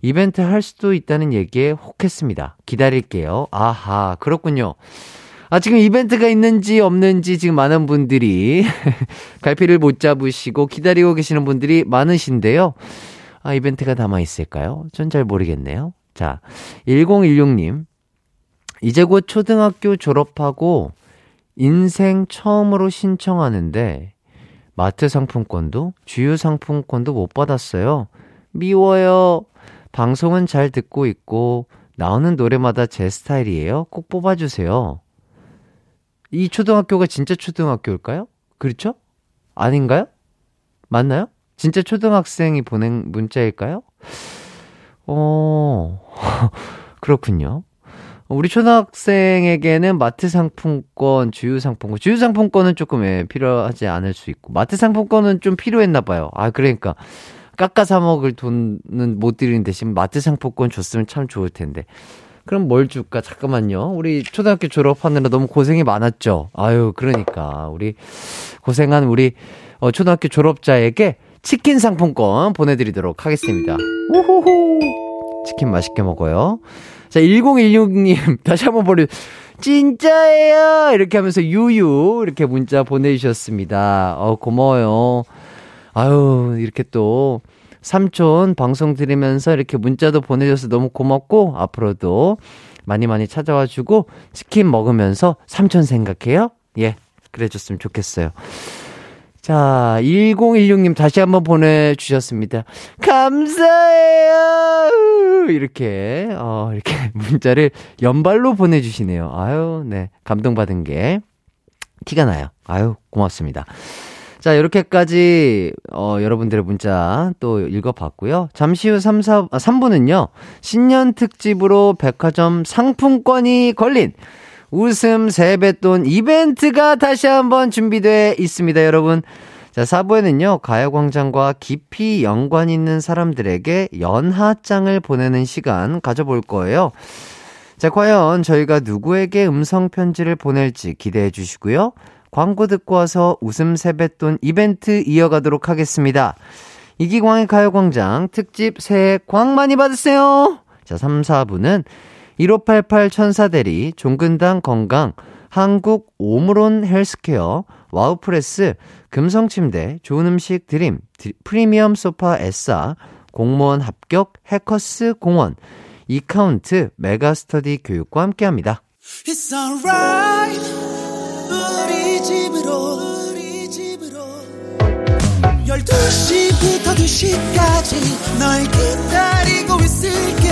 이벤트 할 수도 있다는 얘기에 혹했습니다. 기다릴게요. 아하, 그렇군요. 아, 지금 이벤트가 있는지 없는지 지금 많은 분들이 갈피를 못 잡으시고 기다리고 계시는 분들이 많으신데요. 아, 이벤트가 남아있을까요? 전 잘 모르겠네요. 자, 1016님, 이제 곧 초등학교 졸업하고 인생 처음으로 신청하는데 마트 상품권도 주유 상품권도 못 받았어요. 미워요. 방송은 잘 듣고 있고 나오는 노래마다 제 스타일이에요. 꼭 뽑아주세요. 이 초등학교가 진짜 초등학교일까요? 그렇죠? 아닌가요? 맞나요? 진짜 초등학생이 보낸 문자일까요? 그렇군요. 우리 초등학생에게는 마트 상품권, 주유 상품권은 조금 필요하지 않을 수 있고 마트 상품권은 좀 필요했나 봐요. 아 그러니까 깎아 사 먹을 돈은 못 드리는 대신 마트 상품권 줬으면 참 좋을 텐데. 그럼 뭘 줄까? 잠깐만요. 우리 초등학교 졸업하느라 너무 고생이 많았죠. 아유, 그러니까 우리 고생한 우리 초등학교 졸업자에게 치킨 상품권 보내드리도록 하겠습니다. 우호호. 치킨 맛있게 먹어요. 자, 1016님 다시 한번 진짜예요 이렇게 하면서 유유 이렇게 문자 보내주셨습니다. 고마워요. 아유, 이렇게 또 삼촌 방송 들으면서 이렇게 문자도 보내줘서 너무 고맙고 앞으로도 많이 많이 찾아와주고 치킨 먹으면서 삼촌 생각해요. 예, 그래줬으면 좋겠어요. 자, 1016님 다시 한번 보내주셨습니다. 감사해요. 이렇게 이렇게 문자를 연발로 보내주시네요. 아유, 네, 감동받은 게 티가 나요. 아유, 고맙습니다. 자, 이렇게까지 여러분들의 문자 또 읽어봤고요. 잠시 후 3부는요. 신년 특집으로 백화점 상품권이 걸린 웃음 세뱃돈 이벤트가 다시 한번 준비돼 있습니다, 여러분. 자, 4부에는요. 가요광장과 깊이 연관 있는 사람들에게 연하장을 보내는 시간 가져볼 거예요. 자, 과연 저희가 누구에게 음성편지를 보낼지 기대해 주시고요. 광고 듣고 와서 웃음 세뱃돈 이벤트 이어가도록 하겠습니다. 이기광의 가요광장 특집 새해 광 많이 받으세요. 자, 3, 4부는 1588 천사대리, 종근당 건강, 한국 오므론 헬스케어, 와우프레스, 금성침대, 좋은 음식 드림, 프리미엄 소파 에싸, 공무원 합격, 해커스 공원, 이카운트, 메가스터디 교육과 함께합니다. It's alright. 우리 집으로 12시부터 2시까지 널 기다리고 있을게.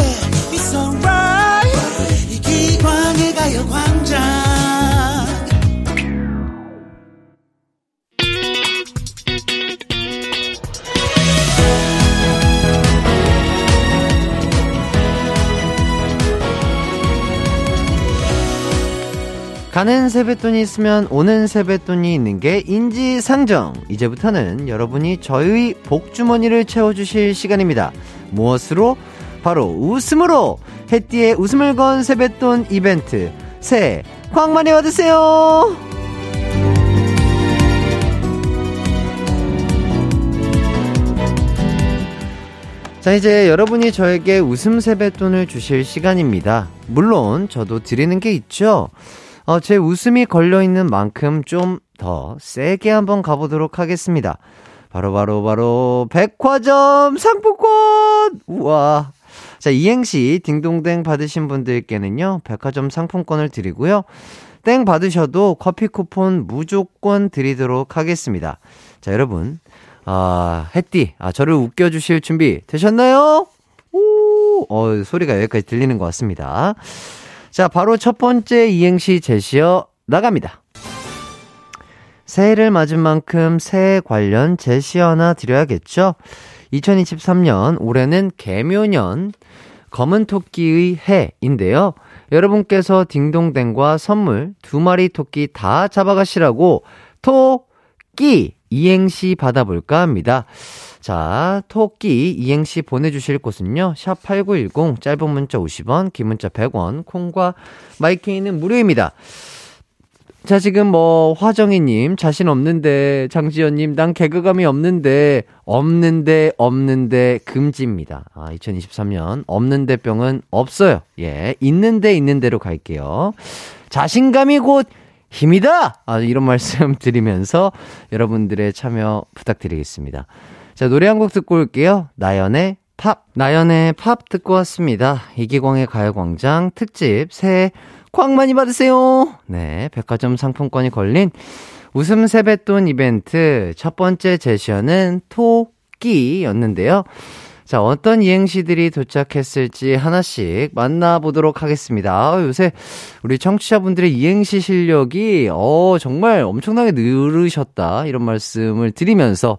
It's alright. 이기광의 가요광장. 가는 세뱃돈이 있으면 오는 세뱃돈이 있는 게 인지상정. 이제부터는 여러분이 저희 복주머니를 채워주실 시간입니다. 무엇으로? 바로 웃음으로. 햇띠의 웃음을 건 세뱃돈 이벤트. 새해 광 많이 받으세요. 자, 이제 여러분이 저에게 웃음 세뱃돈을 주실 시간입니다. 물론 저도 드리는 게 있죠. 제 웃음이 걸려있는 만큼 좀 더 세게 한번 가보도록 하겠습니다. 바로 백화점 상품권! 우와! 자, 이행시 딩동댕 받으신 분들께는요, 백화점 상품권을 드리고요. 땡 받으셔도 커피 쿠폰 무조건 드리도록 하겠습니다. 자, 여러분. 햇띠, 저를 웃겨주실 준비 되셨나요? 소리가 여기까지 들리는 것 같습니다. 자, 바로 첫 번째 이행시 제시어 나갑니다. 새해를 맞은 만큼 새해 관련 제시어 하나 드려야겠죠? 2023년, 올해는 개묘년, 검은 토끼의 해인데요. 여러분께서 딩동댕과 선물 2마리 토끼 다 잡아가시라고 토끼 이행시 받아볼까 합니다. 자, 토끼 이행시 보내주실 곳은요. 샵8910 짧은 문자 50원, 긴 문자 100원, 콩과 마이케이는 무료입니다. 자, 지금 화정이님 자신 없는데, 장지연님 난 개그감이 없는데 금지입니다. 2023년 없는데 병은 없어요. 예, 있는데 있는 대로 갈게요. 자신감이 곧 힘이다! 이런 말씀 드리면서 여러분들의 참여 부탁드리겠습니다. 자, 노래 한 곡 듣고 올게요. 나연의 팝 듣고 왔습니다. 이기광의 가요광장 특집 새해 광 많이 받으세요. 네, 백화점 상품권이 걸린 웃음 세뱃돈 이벤트 첫 번째 제시어는 토끼였는데요. 자, 어떤 이행시들이 도착했을지 하나씩 만나보도록 하겠습니다. 요새 우리 청취자분들의 이행시 실력이 정말 엄청나게 늘으셨다 이런 말씀을 드리면서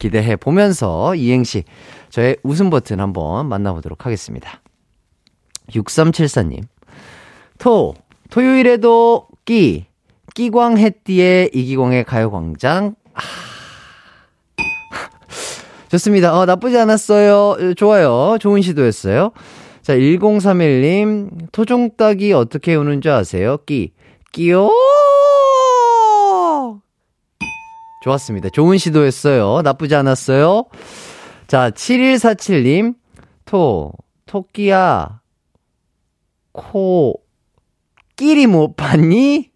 기대해 보면서 이행시 저의 웃음 버튼 한번 만나보도록 하겠습니다. 6374님 토요일에도 끼광 햇띠의 이기광의 가요광장. 좋습니다. 나쁘지 않았어요. 좋아요. 좋은 시도였어요. 자, 1031님. 토종닭이 어떻게 우는지 아세요? 끼요! 좋았습니다. 좋은 시도였어요. 나쁘지 않았어요. 자, 7147님. 토끼야. 끼리 못 봤니?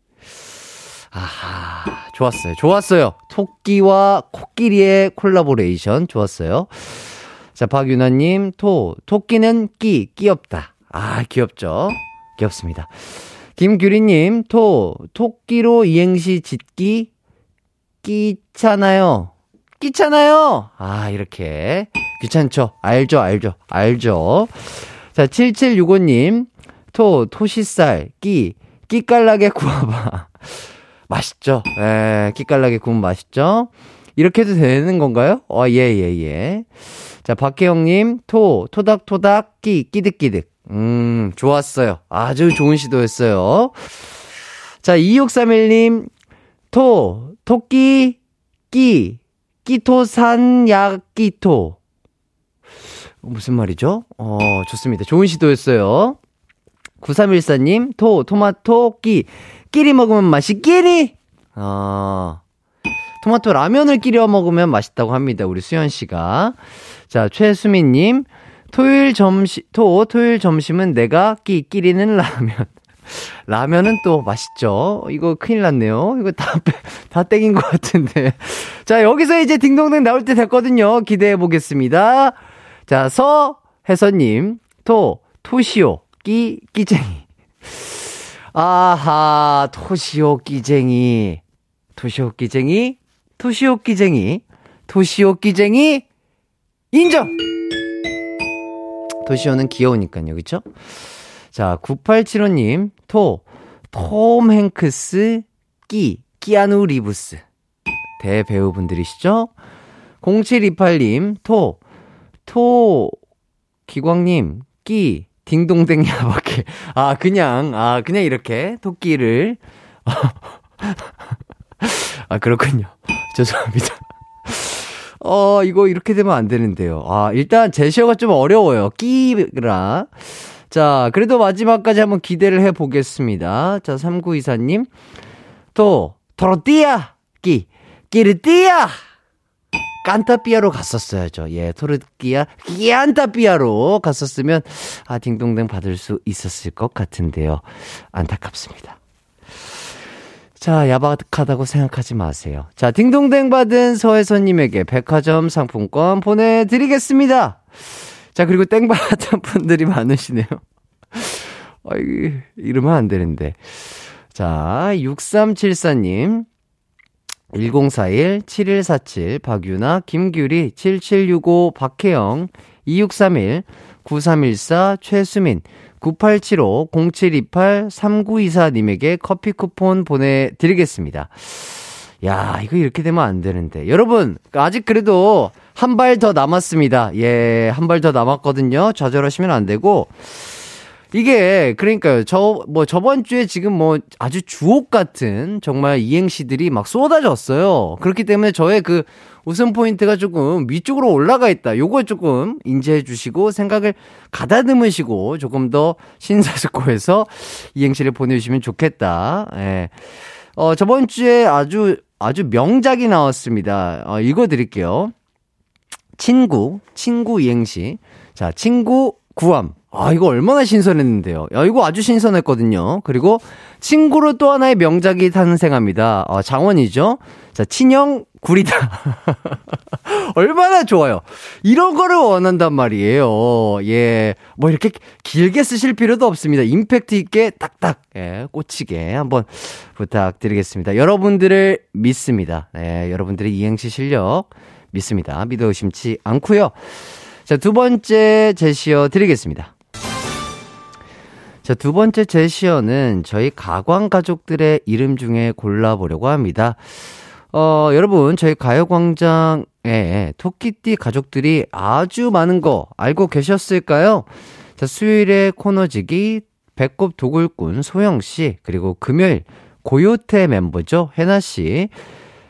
아하. 좋았어요. 좋았어요. 토끼와 코끼리의 콜라보레이션. 좋았어요. 자, 박윤아님, 토끼는 귀엽다. 아, 귀엽죠? 귀엽습니다. 김규리님, 토끼로 이행시 짓기, 끼잖아요. 아, 이렇게. 귀찮죠? 알죠. 자, 7765님, 토시살, 깔라게 구워봐. 맛있죠? 끼깔나게 구우면 맛있죠? 이렇게 해도 되는 건가요? 예. 자, 박혜영님, 토닥토닥, 끼득끼득. 좋았어요. 아주 좋은 시도였어요. 자, 2631님, 토끼, 끼토산, 야끼토. 무슨 말이죠? 좋습니다. 좋은 시도였어요. 9314님, 토마토, 끼리 먹으면 맛이 끼리! 토마토 라면을 끼려 먹으면 맛있다고 합니다. 우리 수연씨가. 자, 최수민님, 토요일 점심은 내가 끼리는 라면. 라면은 또 맛있죠? 이거 큰일 났네요. 이거 다 땡긴 것 같은데. 자, 여기서 이제 딩동댕 나올 때 됐거든요. 기대해 보겠습니다. 자, 서혜선님, 토시오, 끼쟁이. 아하, 토시오 끼쟁이, 인정! 토시오는 귀여우니까요, 그쵸? 자, 9875님, 톰 행크스, 끼아누 리브스. 대배우분들이시죠? 0728님, 기광님, 딩동댕 야밖에. 그냥 이렇게 토끼를. 그렇군요. 죄송합니다. 이거 이렇게 되면 안 되는데요. 일단 제시어가 좀 어려워요. 끼라. 자, 그래도 마지막까지 한번 기대를 해 보겠습니다. 자, 3924님. 토르띠아. 끼르띠아. 깐타피아로 갔었어야죠. 예, 토르키아, 깐타피아로 갔었으면, 딩동댕 받을 수 있었을 것 같은데요. 안타깝습니다. 자, 야박하다고 생각하지 마세요. 자, 딩동댕 받은 서혜선님에게 백화점 상품권 보내드리겠습니다. 자, 그리고 땡 받은 분들이 많으시네요. 이러면 안 되는데. 자, 6374님. 1041, 7147, 박유나, 김규리, 7765, 박혜영, 2631, 9314, 최수민, 9875, 0728, 3924님에게 커피 쿠폰 보내드리겠습니다. 야, 이거 이렇게 되면 안 되는데. 여러분, 아직 그래도 한 발 더 남았습니다. 예, 한 발 더 남았거든요. 좌절하시면 안 되고. 이게, 그러니까요. 저번 주에 지금 아주 주옥 같은 정말 이행시들이 막 쏟아졌어요. 그렇기 때문에 저의 그 웃음 포인트가 조금 위쪽으로 올라가 있다. 요걸 조금 인지해 주시고 생각을 가다듬으시고 조금 더 신사숙고해서 이행시를 보내주시면 좋겠다. 예. 저번 주에 아주 명작이 나왔습니다. 읽어드릴게요. 친구 이행시. 자, 친구 구함. 아, 이거 얼마나 신선했는데요. 야, 이거 아주 신선했거든요. 그리고 친구로 또 하나의 명작이 탄생합니다. 아, 장원이죠. 자, 친형 구리다. 얼마나 좋아요. 이런 거를 원한단 말이에요. 예, 뭐 이렇게 길게 쓰실 필요도 없습니다. 임팩트 있게 딱딱, 예, 꽂히게 한번 부탁드리겠습니다. 여러분들을 믿습니다. 예, 여러분들의 이행시 실력 믿습니다. 믿어 의심치 않고요. 자, 두 번째 제시어 드리겠습니다. 자, 두 번째 제시어는 저희 가광 가족들의 이름 중에 골라보려고 합니다. 여러분, 저희 가요광장에 토끼띠 가족들이 아주 많은 거 알고 계셨을까요? 자, 수요일에 코너지기, 배꼽 도굴꾼 소영씨, 그리고 금요일 고요태 멤버죠, 해나씨.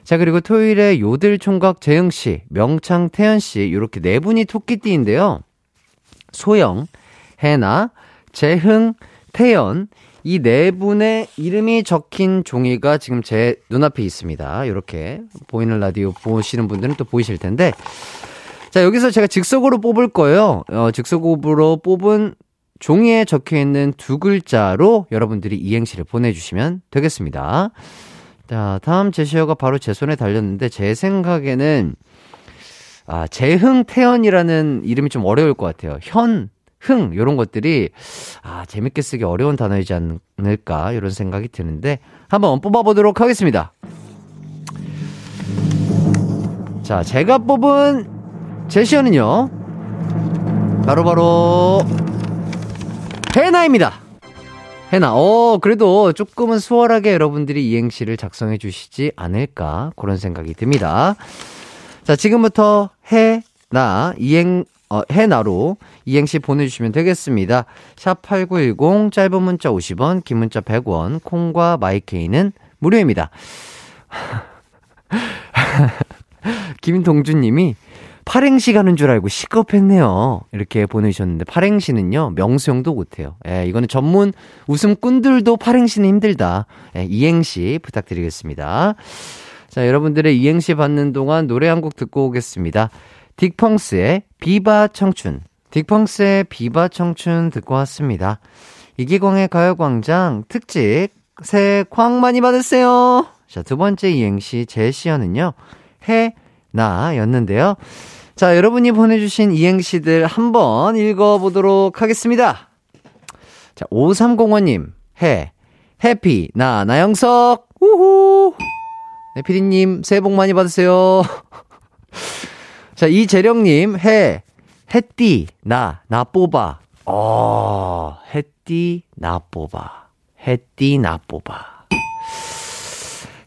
자, 그리고 토요일에 요들 총각 재흥씨, 명창 태연씨, 이렇게 네 분이 토끼띠인데요. 소영, 해나, 재흥, 태연, 이 네 분의 이름이 적힌 종이가 지금 제 눈앞에 있습니다. 이렇게 보이는 라디오 보시는 분들은 또 보이실 텐데, 자, 여기서 제가 즉석으로 뽑을 거예요. 즉석으로 뽑은 종이에 적혀있는 두 글자로 여러분들이 이행시를 보내주시면 되겠습니다. 자, 다음 제시어가 바로 제 손에 달렸는데, 제 생각에는 아, 재흥, 태연이라는 이름이 좀 어려울 것 같아요. 현, 흥, 요런 것들이, 아, 재밌게 쓰기 어려운 단어이지 않을까, 이런 생각이 드는데, 한번 뽑아보도록 하겠습니다. 자, 제가 뽑은 제시어는요, 바로바로, 해나입니다. 해나, 그래도 조금은 수월하게 여러분들이 이행시를 작성해 주시지 않을까, 그런 생각이 듭니다. 자, 지금부터 해나, 해나로 이행시 보내주시면 되겠습니다. 샵8910, 짧은 문자 50원, 긴 문자 100원, 콩과 마이케이는 무료입니다. 김동준님이 팔행시 가는 줄 알고 시겁했네요, 이렇게 보내주셨는데, 팔행시는요 명수형도 못해요. 예, 이거는 전문 웃음꾼들도 팔행시는 힘들다. 예, 이행시 부탁드리겠습니다. 자, 여러분들의 이행시 받는 동안 노래 한 곡 듣고 오겠습니다. 딕펑스의 비바 청춘. 딕펑스의 비바 청춘 듣고 왔습니다. 이기광의 가요광장 특집, 새해 광 많이 받으세요. 자, 두 번째 이행시 제시어는요, 해나였는데요. 자, 여러분이 보내주신 이행시들 한번 읽어보도록 하겠습니다. 자, 5305님, 해, 해피, 나, 나영석, 우후. 네, 피디님, 새해 복 많이 받으세요. 자, 이재령님, 해, 해띠, 나 뽑아. 해띠, 나 뽑아. 해띠, 나 뽑아.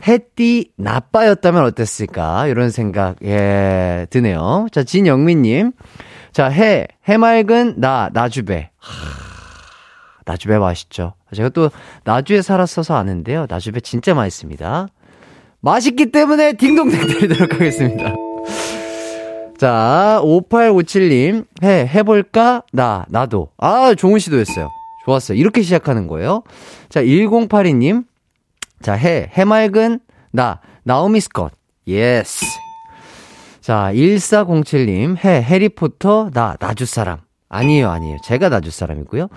해띠, 나빠였다면 어땠을까? 이런 생각, 예, 드네요. 자, 진영민님, 자, 해, 해맑은 나주배. 나주배 맛있죠. 제가 또 나주에 살았어서 아는데요. 나주배 진짜 맛있습니다. 맛있기 때문에 딩동댕 드리도록 하겠습니다. 자, 5857님, 해볼까? 나도. 아, 좋은 시도였어요. 좋았어요. 이렇게 시작하는 거예요. 자, 1082님, 자, 해맑은 나오미스컷. 예스. 자, 1407님, 해리포터, 나주사람. 아니에요. 제가 나주사람이고요.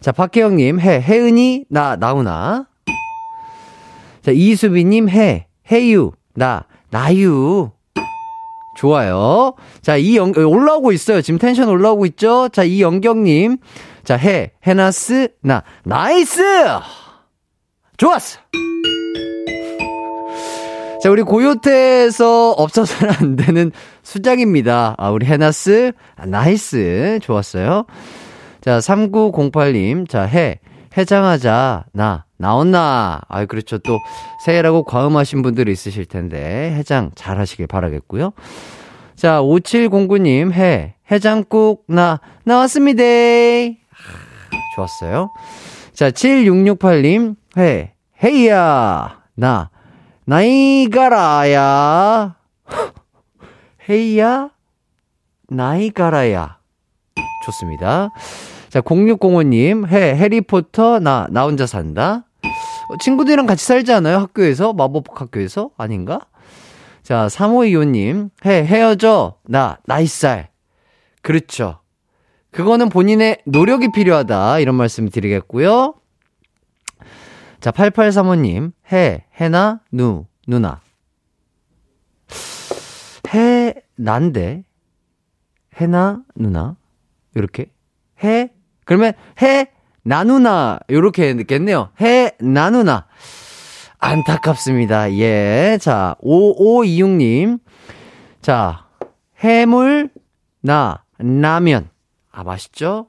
자, 박혜영님, 해은이, 나우나. 자, 이수비님, 해유, 나유. 좋아요. 자, 올라오고 있어요. 지금 텐션 올라오고 있죠? 자, 이영경님. 자, 해나스, 나이스! 좋았어! 자, 우리 고요태에서 없어서는 안 되는 수작입니다. 아, 우리 해나스, 나이스. 좋았어요. 자, 3908님. 자, 해장하자, 나온나. 아, 그렇죠. 또 새해라고 과음하신 분들이 있으실 텐데 해장 잘 하시길 바라겠고요. 자, 5709님, 해장국, 나왔습니다. 좋았어요. 자, 7668님, 헤이야, 나이가라야. 헤이야, 나이가라야. 좋습니다. 자, 0605님, 해리포터, 나 혼자 산다. 친구들이랑 같이 살지 않아요? 학교에서? 마법 학교에서? 아닌가? 자, 3525님, 헤어져, 나이쌀. 그렇죠. 그거는 본인의 노력이 필요하다 이런 말씀 드리겠고요. 자, 8835님 해나 누나 해 난데 해나 누나 요렇게 해 그러면 해나 누나 요렇게 듣겠네요. 해나 누나 안타깝습니다. 예. 자, 5526님. 자, 해물, 라면. 아, 맛있죠?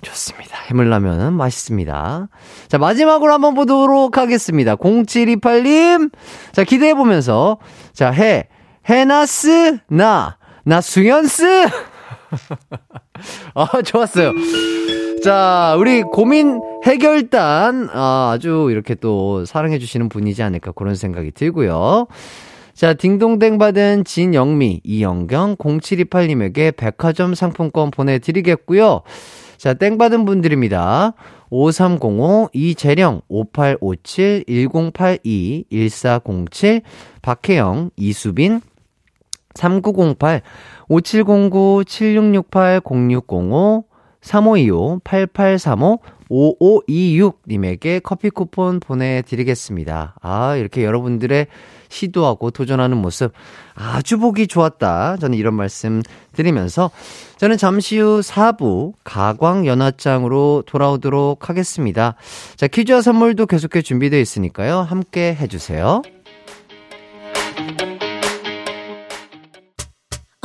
좋습니다. 해물라면은 맛있습니다. 자, 마지막으로 한번 보도록 하겠습니다. 0728님. 자, 기대해보면서. 자, 해나스, 나수연스. 아, 좋았어요. 자, 우리 고민 해결단, 아주 이렇게 또 사랑해주시는 분이지 않을까 그런 생각이 들고요. 자, 딩동댕 받은 진영미, 이영경, 0728님에게 백화점 상품권 보내드리겠고요. 자, 땡 받은 분들입니다. 5305, 이재령, 5857, 1082, 1407, 박혜영, 이수빈, 3908, 5709, 7668, 0605, 3525, 8835, 5526님에게 커피 쿠폰 보내드리겠습니다. 아, 이렇게 여러분들의 시도하고 도전하는 모습 아주 보기 좋았다. 저는 이런 말씀 드리면서 저는 잠시 후 4부 가광연화장으로 돌아오도록 하겠습니다. 자, 퀴즈와 선물도 계속해 준비되어 있으니까요. 함께 해주세요.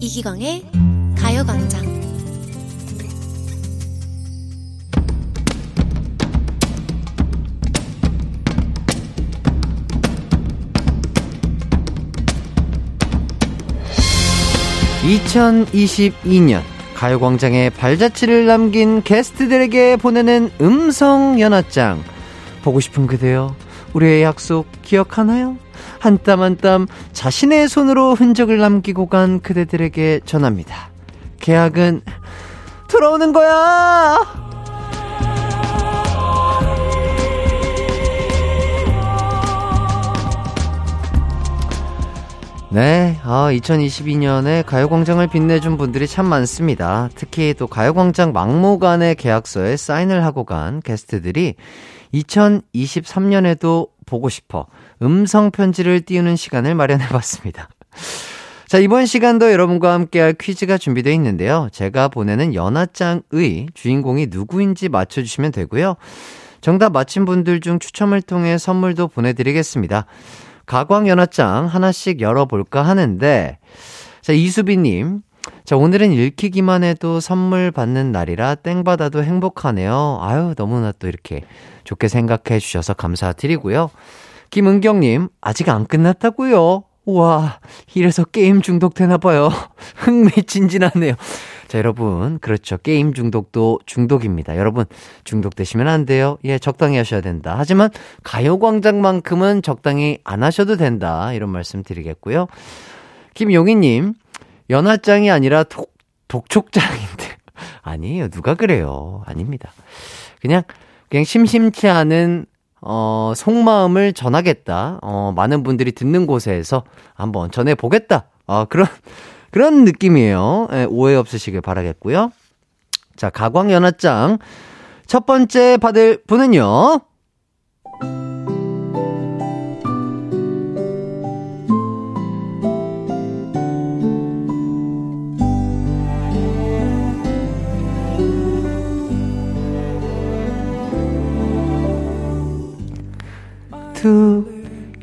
이기광의 가요광장 (2022년) 가요광장에 발자취를 남긴 게스트들에게 보내는 음성연하장 보고 싶은 그대요. 우리의 약속 기억하나요? 한 땀 한 땀 자신의 손으로 흔적을 남기고 간 그대들에게 전합니다. 계약은 돌아오는 거야. 네, 2022년에 가요광장을 빛내준 분들이 참 많습니다. 특히 또 가요광장 막무가내 계약서에 사인을 하고 간 게스트들이 2023년에도 보고 싶어 음성편지를 띄우는 시간을 마련해봤습니다. 자, 이번 시간도 여러분과 함께할 퀴즈가 준비되어 있는데요. 제가 보내는 연하장의 주인공이 누구인지 맞춰주시면 되고요. 정답 맞힌 분들 중 추첨을 통해 선물도 보내드리겠습니다. 가광연화장 하나씩 열어볼까 하는데, 자, 이수빈님. 자, 오늘은 읽히기만 해도 선물 받는 날이라 땡 받아도 행복하네요. 아유, 너무나 또 이렇게 좋게 생각해 주셔서 감사드리고요. 김은경님, 아직 안 끝났다고요? 우와, 이래서 게임 중독되나봐요. 흥미진진하네요. 자, 여러분, 그렇죠. 게임 중독도 중독입니다. 여러분, 중독되시면 안 돼요. 예, 적당히 하셔야 된다. 하지만 가요광장만큼은 적당히 안 하셔도 된다. 이런 말씀 드리겠고요. 김용희님, 연하장이 아니라 독촉장인데. 아니에요. 누가 그래요. 아닙니다. 그냥 심심치 않은 속마음을 전하겠다. 많은 분들이 듣는 곳에서 한번 전해보겠다. 그런 느낌이에요. 예, 오해 없으시길 바라겠고요. 자, 가광연화장 첫 번째 받을 분은요.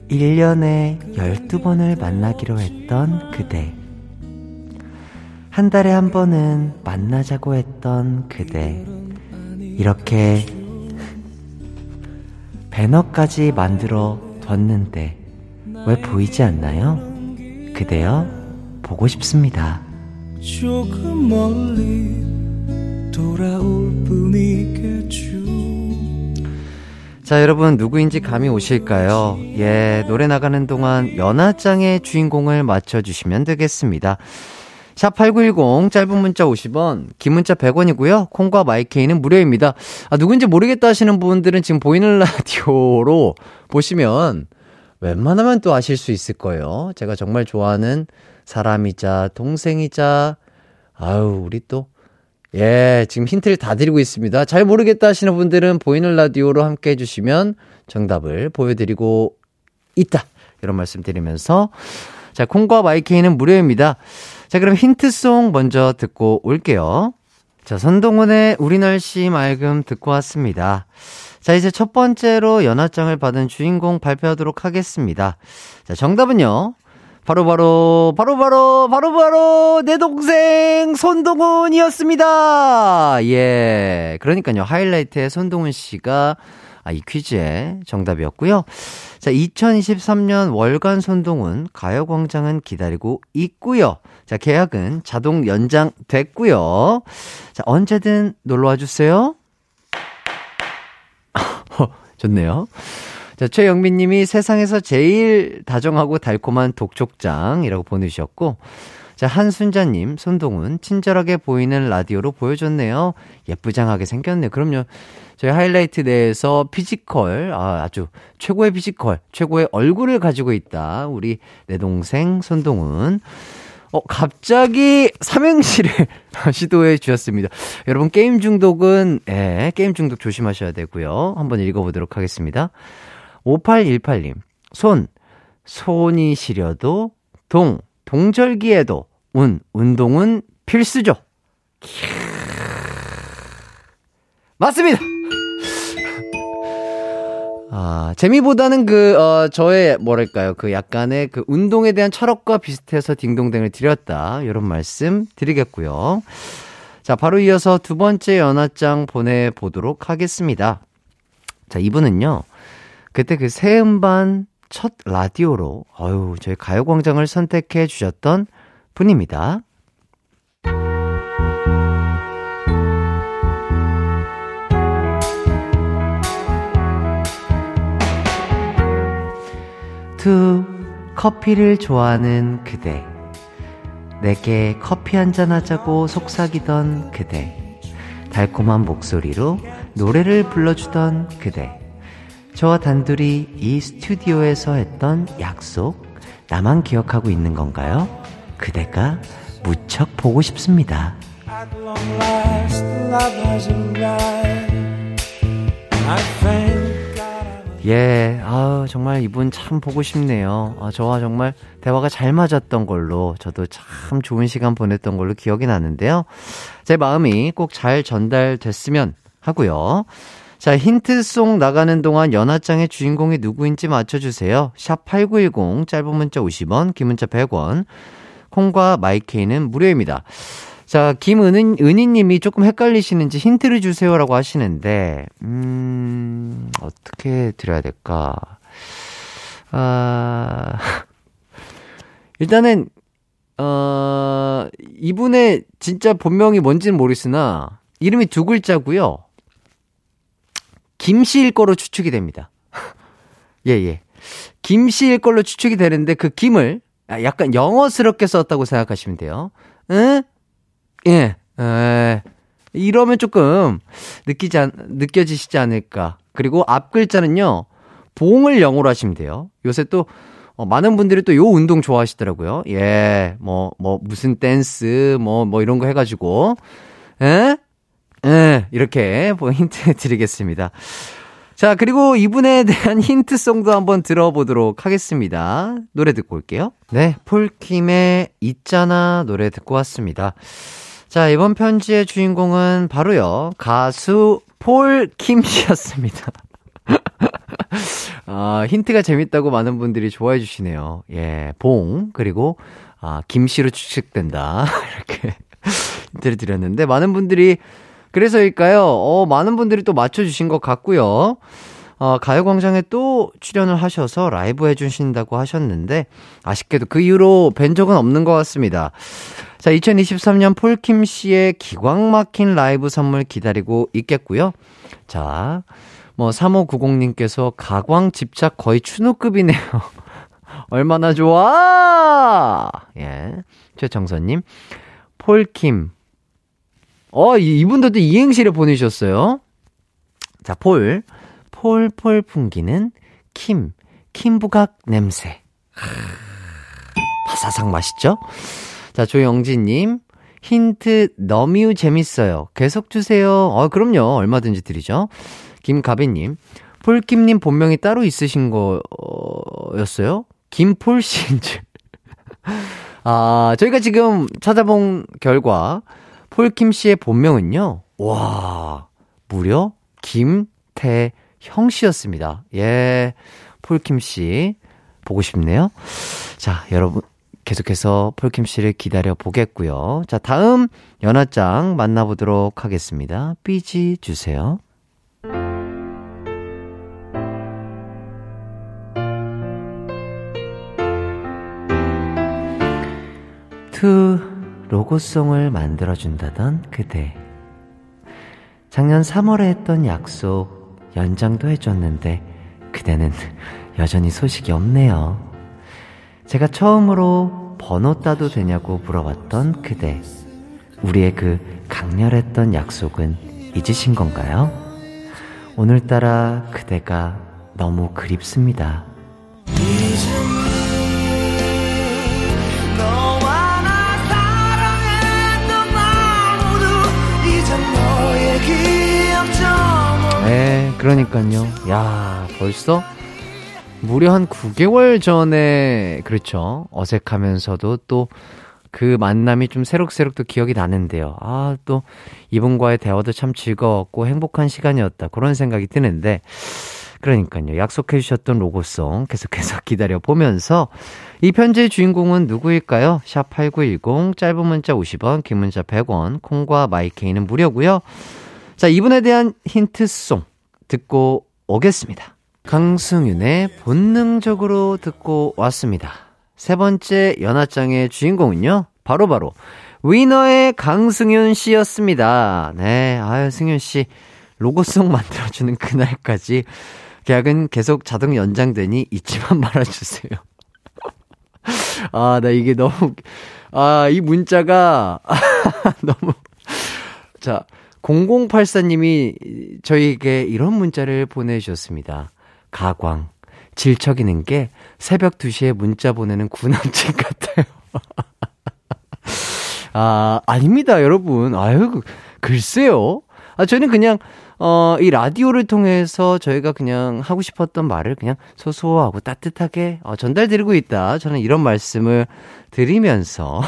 1년에 12번을 만나기로 했던 그대 한 달에 한 번은 만나자고 했던 그대 이렇게 배너까지 만들어 뒀는데 왜 보이지 않나요? 그대여 보고 싶습니다. 조금 멀리 돌아올 뿐이겠죠. 자, 여러분 누구인지 감이 오실까요? 예, 노래 나가는 동안 연하장의 주인공을 맞춰주시면 되겠습니다. 샵8910 짧은 문자 50원, 긴 문자 100원이고요. 콩과 마이케이는 무료입니다. 아, 누군지 모르겠다 하시는 분들은 지금 보이는 라디오로 보시면 웬만하면 또 아실 수 있을 거예요. 제가 정말 좋아하는 사람이자 동생이자, 아유, 우리 또, 예, 지금 힌트를 다 드리고 있습니다. 잘 모르겠다 하시는 분들은 보이는 라디오로 함께 해주시면 정답을 보여드리고 있다, 이런 말씀 드리면서, 자, 콩과 마이케이는 무료입니다. 자, 그럼 힌트송 먼저 듣고 올게요. 자, 선동훈의 우리 날씨 맑음 듣고 왔습니다. 자, 이제 첫 번째로 연하장을 받은 주인공 발표하도록 하겠습니다. 자, 정답은요, 바로 내 동생 손동훈이었습니다. 예, 그러니까요, 하이라이트의 손동훈 씨가 이 퀴즈의 정답이었고요. 자, 2023년 월간 손동훈 가요광장은 기다리고 있고요. 자, 계약은 자동 연장됐고요. 자, 언제든 놀러와 주세요. 좋네요. 자, 최영민 님이 세상에서 제일 다정하고 달콤한 독촉장이라고 보내주셨고, 자, 한순자 님, 손동훈 친절하게 보이는 라디오로 보여줬네요. 예쁘장하게 생겼네요. 그럼요. 저희 하이라이트 내에서 피지컬, 아주 최고의 피지컬, 최고의 얼굴을 가지고 있다, 우리 내 동생 손동훈. 갑자기 삼행시를 시도해 주셨습니다. 여러분, 게임 중독은, 예, 게임 중독 조심하셔야 되고요. 한번 읽어보도록 하겠습니다. 5818님, 손이 시려도, 동절기에도, 운동은 필수죠. 맞습니다! 아, 재미보다는 저의, 뭐랄까요, 그 약간의 그 운동에 대한 철학과 비슷해서 딩동댕을 드렸다, 이런 말씀 드리겠고요. 자, 바로 이어서 두 번째 연하장 보내보도록 하겠습니다. 자, 이분은요, 그때 그 새 음반 첫 라디오로, 저희 가요광장을 선택해 주셨던 분입니다. 커피를 좋아하는 그대, 내게 커피 한잔 하자고 속삭이던 그대, 달콤한 목소리로 노래를 불러주던 그대, 저와 단둘이 이 스튜디오에서 했던 약속, 나만 기억하고 있는 건가요? 그대가 무척 보고 싶습니다. At long last, love has arrived. I think 예, 정말 이분 참 보고 싶네요. 저와 정말 대화가 잘 맞았던 걸로, 저도 참 좋은 시간 보냈던 걸로 기억이 나는데요. 제 마음이 꼭 잘 전달됐으면 하고요. 자, 힌트송 나가는 동안 연하장의 주인공이 누구인지 맞춰주세요. 샵8910 짧은 문자 50원, 긴 문자 100원, 콩과 마이케이는 무료입니다. 자, 김은희님이 조금 헷갈리시는지 힌트를 주세요라고 하시는데, 어떻게 드려야 될까? 일단은, 이분의 진짜 본명이 뭔지는 모르시나, 이름이 두 글자고요. 김씨일 거로 추측이 됩니다. 예. 김씨일 걸로 추측이 되는데, 그 김을 약간 영어스럽게 썼다고 생각하시면 돼요. 응? 예, 이러면 조금 느껴지시지 않을까. 그리고 앞 글자는요, 봉을 영어로 하시면 돼요. 요새 또, 많은 분들이 또 요 운동 좋아하시더라고요. 예, 무슨 댄스, 이런 거 해가지고, 예, 이렇게 힌트 드리겠습니다. 자, 그리고 이분에 대한 힌트송도 한번 들어보도록 하겠습니다. 노래 듣고 올게요. 네, 폴킴의 있잖아 노래 듣고 왔습니다. 자, 이번 편지의 주인공은 바로요, 가수 폴킴 씨였습니다. 힌트가 재밌다고 많은 분들이 좋아해 주시네요. 예, 봉, 그리고, 김 씨로 추측된다. 이렇게 힌트를 드렸는데, 많은 분들이, 그래서일까요? 많은 분들이 또 맞춰주신 것 같고요. 가요광장에 또 출연을 하셔서 라이브 해주신다고 하셨는데 아쉽게도 그 이후로 뵌 적은 없는 것 같습니다. 자, 2023년 폴킴 씨의 기광 막힌 라이브 선물 기다리고 있겠고요. 자, 뭐 3590님께서 가광 집착 거의 추노급이네요. 얼마나 좋아. 예, 최정선님, 폴킴. 이분들도 이행시를 보내주셨어요. 자, 폴 풍기는 킴, 킴부각 냄새. 바사삭 맛있죠? 자, 조영진님, 힌트 너뮤 재밌어요. 계속 주세요. 그럼요. 얼마든지 드리죠. 김가비님, 폴킴님 본명이 따로 있으신 거였어요? 김폴씨인 줄. 저희가 지금 찾아본 결과, 폴킴씨의 본명은요, 와, 무려 김태형씨였습니다. 예, 폴킴씨, 보고 싶네요. 자, 여러분, 계속해서 폴킴씨를 기다려보겠고요. 자, 다음 연화장 만나보도록 하겠습니다. 삐지 주세요. 로고송을 만들어준다던 그대, 작년 3월에 했던 약속 연장도 해줬는데 그대는 여전히 소식이 없네요. 제가 처음으로 번호 따도 되냐고 물어봤던 그대, 우리의 그 강렬했던 약속은 잊으신 건가요? 오늘따라 그대가 너무 그립습니다. 네, 그러니까요. 야, 벌써 무려 한 9개월 전에, 그렇죠. 어색하면서도 또 그 만남이 좀 새록새록 또 기억이 나는데요. 아, 또 이분과의 대화도 참 즐거웠고 행복한 시간이었다, 그런 생각이 드는데, 그러니까요. 약속해주셨던 로고송 계속해서 기다려보면서 이 편지의 주인공은 누구일까요? 샵8910, 짧은 문자 50원, 긴 문자 100원, 콩과 마이케이는 무료고요. 자, 이분에 대한 힌트송 듣고 오겠습니다. 강승윤의 본능적으로 듣고 왔습니다. 세 번째 연하장의 주인공은요, 바로바로 위너의 강승윤 씨였습니다. 네, 아유, 승윤 씨 로고송 만들어주는 그날까지 계약은 계속 자동 연장되니 잊지만 말아주세요. 아, 나 이게 너무, 이 문자가 너무. 자, 0084님이 저희에게 이런 문자를 보내주셨습니다. 가광, 질척이는 게 새벽 2시에 문자 보내는 구남친 같아요. 아닙니다, 여러분. 아유, 글쎄요. 저는 그냥, 이 라디오를 통해서 저희가 그냥 하고 싶었던 말을 그냥 소소하고 따뜻하게 전달드리고 있다, 저는 이런 말씀을 드리면서.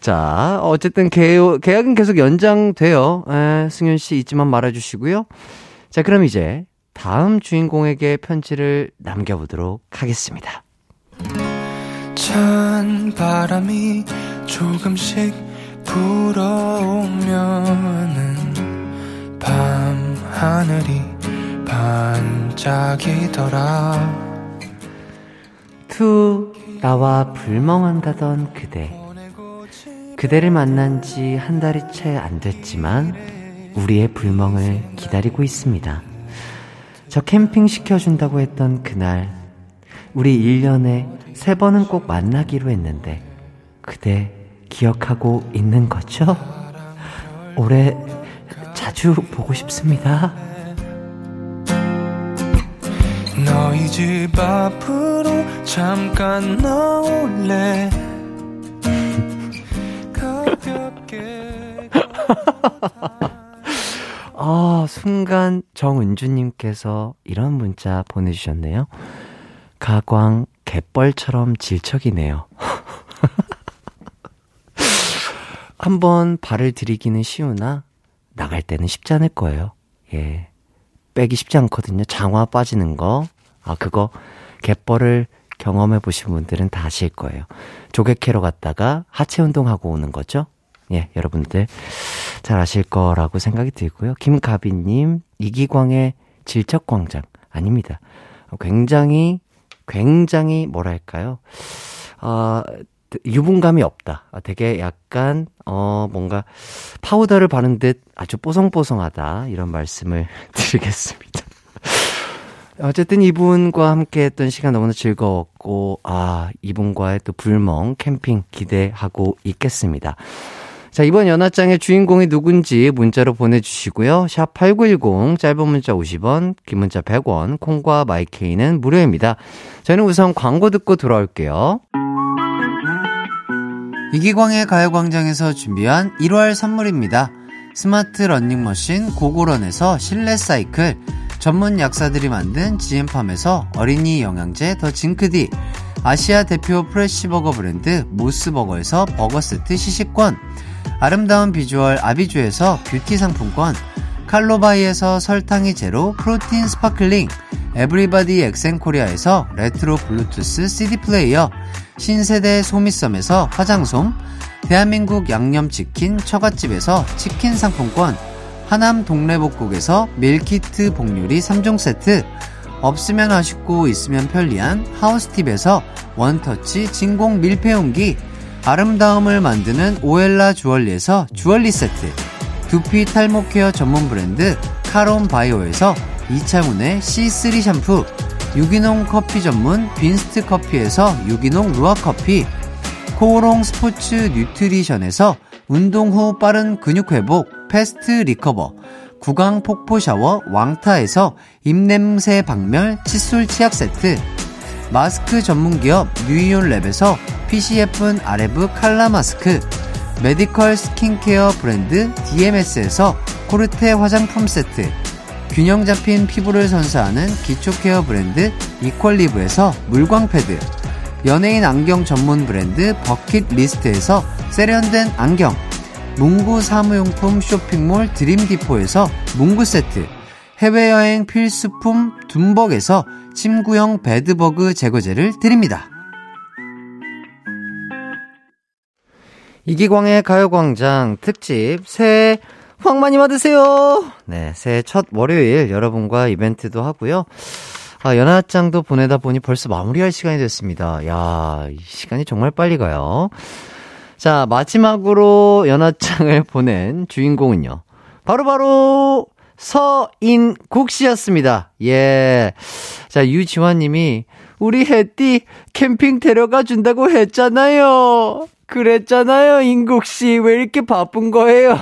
자, 어쨌든 계약은 계속 연장돼요. 승윤 씨 잊지만 말아주시고요. 자, 그럼 이제 다음 주인공에게 편지를 남겨보도록 하겠습니다. 찬 바람이 조금씩 불어오면은 밤 하늘이 반짝이더라. 투 나와 불멍한다던 그대, 그대를 만난 지 한 달이 채 안 됐지만 우리의 불멍을 기다리고 있습니다. 저 캠핑 시켜준다고 했던 그날, 우리 1년에 3번은 꼭 만나기로 했는데 그대 기억하고 있는 거죠? 올해 자주 보고 싶습니다. 너희 집 앞으로 잠깐 나올래? 순간 정은주님께서 이런 문자 보내주셨네요. 가광 갯벌처럼 질척이네요. 한번 발을 들이기는 쉬우나 나갈 때는 쉽지 않을 거예요. 예, 빼기 쉽지 않거든요. 장화 빠지는 거, 그거 갯벌을 경험해 보신 분들은 다 아실 거예요. 조개캐러 갔다가 하체 운동하고 오는 거죠. 예, 여러분들 잘 아실 거라고 생각이 들고요. 김가비님, 이기광의 질척광장 아닙니다. 굉장히 뭐랄까요? 유분감이 없다. 되게 약간 뭔가 파우더를 바른 듯 아주 뽀송뽀송하다. 이런 말씀을 드리겠습니다. 어쨌든 이분과 함께 했던 시간 너무나 즐거웠고, 이분과의 또 불멍 캠핑 기대하고 있겠습니다. 자, 이번 연화장의 주인공이 누군지 문자로 보내주시고요. 샵 8910, 짧은 문자 50원, 긴 문자 100원, 콩과 마이케이는 무료입니다. 저는 우선 광고 듣고 돌아올게요. 이기광의 가요광장에서 준비한 1월 선물입니다. 스마트 러닝머신 고고런에서 실내 사이클, 전문 약사들이 만든 지앤팜에서 어린이 영양제 더 징크디, 아시아 대표 프레시버거 브랜드 모스버거에서 버거세트 시식권, 아름다운 비주얼 아비주에서 뷰티 상품권, 칼로바이에서 설탕이 제로 프로틴 스파클링, 에브리바디 엑센코리아에서 레트로 블루투스 CD 플레이어, 신세대 소미섬에서 화장솜, 대한민국 양념치킨 처갓집에서 치킨 상품권, 하남 동래복국에서 밀키트 복요리 3종 세트, 없으면 아쉽고 있으면 편리한 하우스팁에서 원터치 진공 밀폐용기, 아름다움을 만드는 오엘라 주얼리에서 주얼리 세트, 두피 탈모 케어 전문 브랜드 카론 바이오에서 이창훈의 C3 샴푸, 유기농 커피 전문 빈스트 커피에서 유기농 루아 커피, 코오롱 스포츠 뉴트리션에서 운동 후 빠른 근육 회복 패스트 리커버, 구강 폭포 샤워 왕타에서 입냄새 박멸 칫솔 치약 세트, 마스크 전문기업 뉴이온랩에서 PCF 아레브 칼라 마스크, 메디컬 스킨케어 브랜드 DMS에서 코르테 화장품 세트, 균형 잡힌 피부를 선사하는 기초케어 브랜드 이퀄리브에서 물광 패드, 연예인 안경 전문 브랜드 버킷리스트에서 세련된 안경, 문구 사무용품 쇼핑몰 드림디포에서 문구 세트, 해외여행 필수품 둠벅에서 침구형 배드버그 제거제를 드립니다. 이기광의 가요광장 특집 새해 복 많이 받으세요. 네, 새해 첫 월요일 여러분과 이벤트도 하고요. 연하장도 보내다 보니 벌써 마무리할 시간이 됐습니다. 야, 이 시간이 정말 빨리 가요. 자, 마지막으로 연하장을 보낸 주인공은요, 바로 서인국 씨였습니다. 예. 자, 유지환 님이 우리 혜띠 캠핑 데려가 준다고 했잖아요. 그랬잖아요. 인국 씨 왜 이렇게 바쁜 거예요?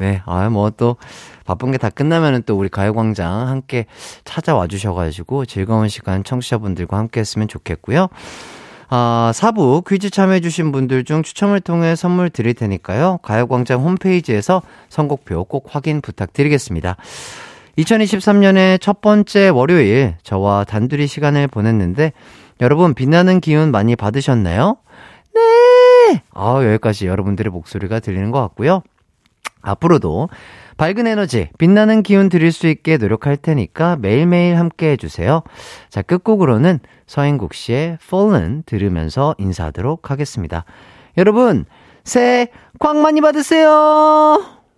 네. 뭐 또 바쁜 게 다 끝나면은 또 우리 가요광장 함께 찾아와 주셔가지고 즐거운 시간 청취자분들과 함께 했으면 좋겠고요. 4부 퀴즈 참여해주신 분들 중 추첨을 통해 선물 드릴 테니까요. 가요광장 홈페이지에서 선곡표 꼭 확인 부탁드리겠습니다. 2023년의 첫 번째 월요일, 저와 단둘이 시간을 보냈는데 여러분 빛나는 기운 많이 받으셨나요? 네! 여기까지 여러분들의 목소리가 들리는 것 같고요. 앞으로도 밝은 에너지, 빛나는 기운 드릴 수 있게 노력할 테니까 매일매일 함께해 주세요. 자, 끝곡으로는 서인국 씨의 Fallen 들으면서 인사하도록 하겠습니다. 여러분, 새해 복 많이 받으세요.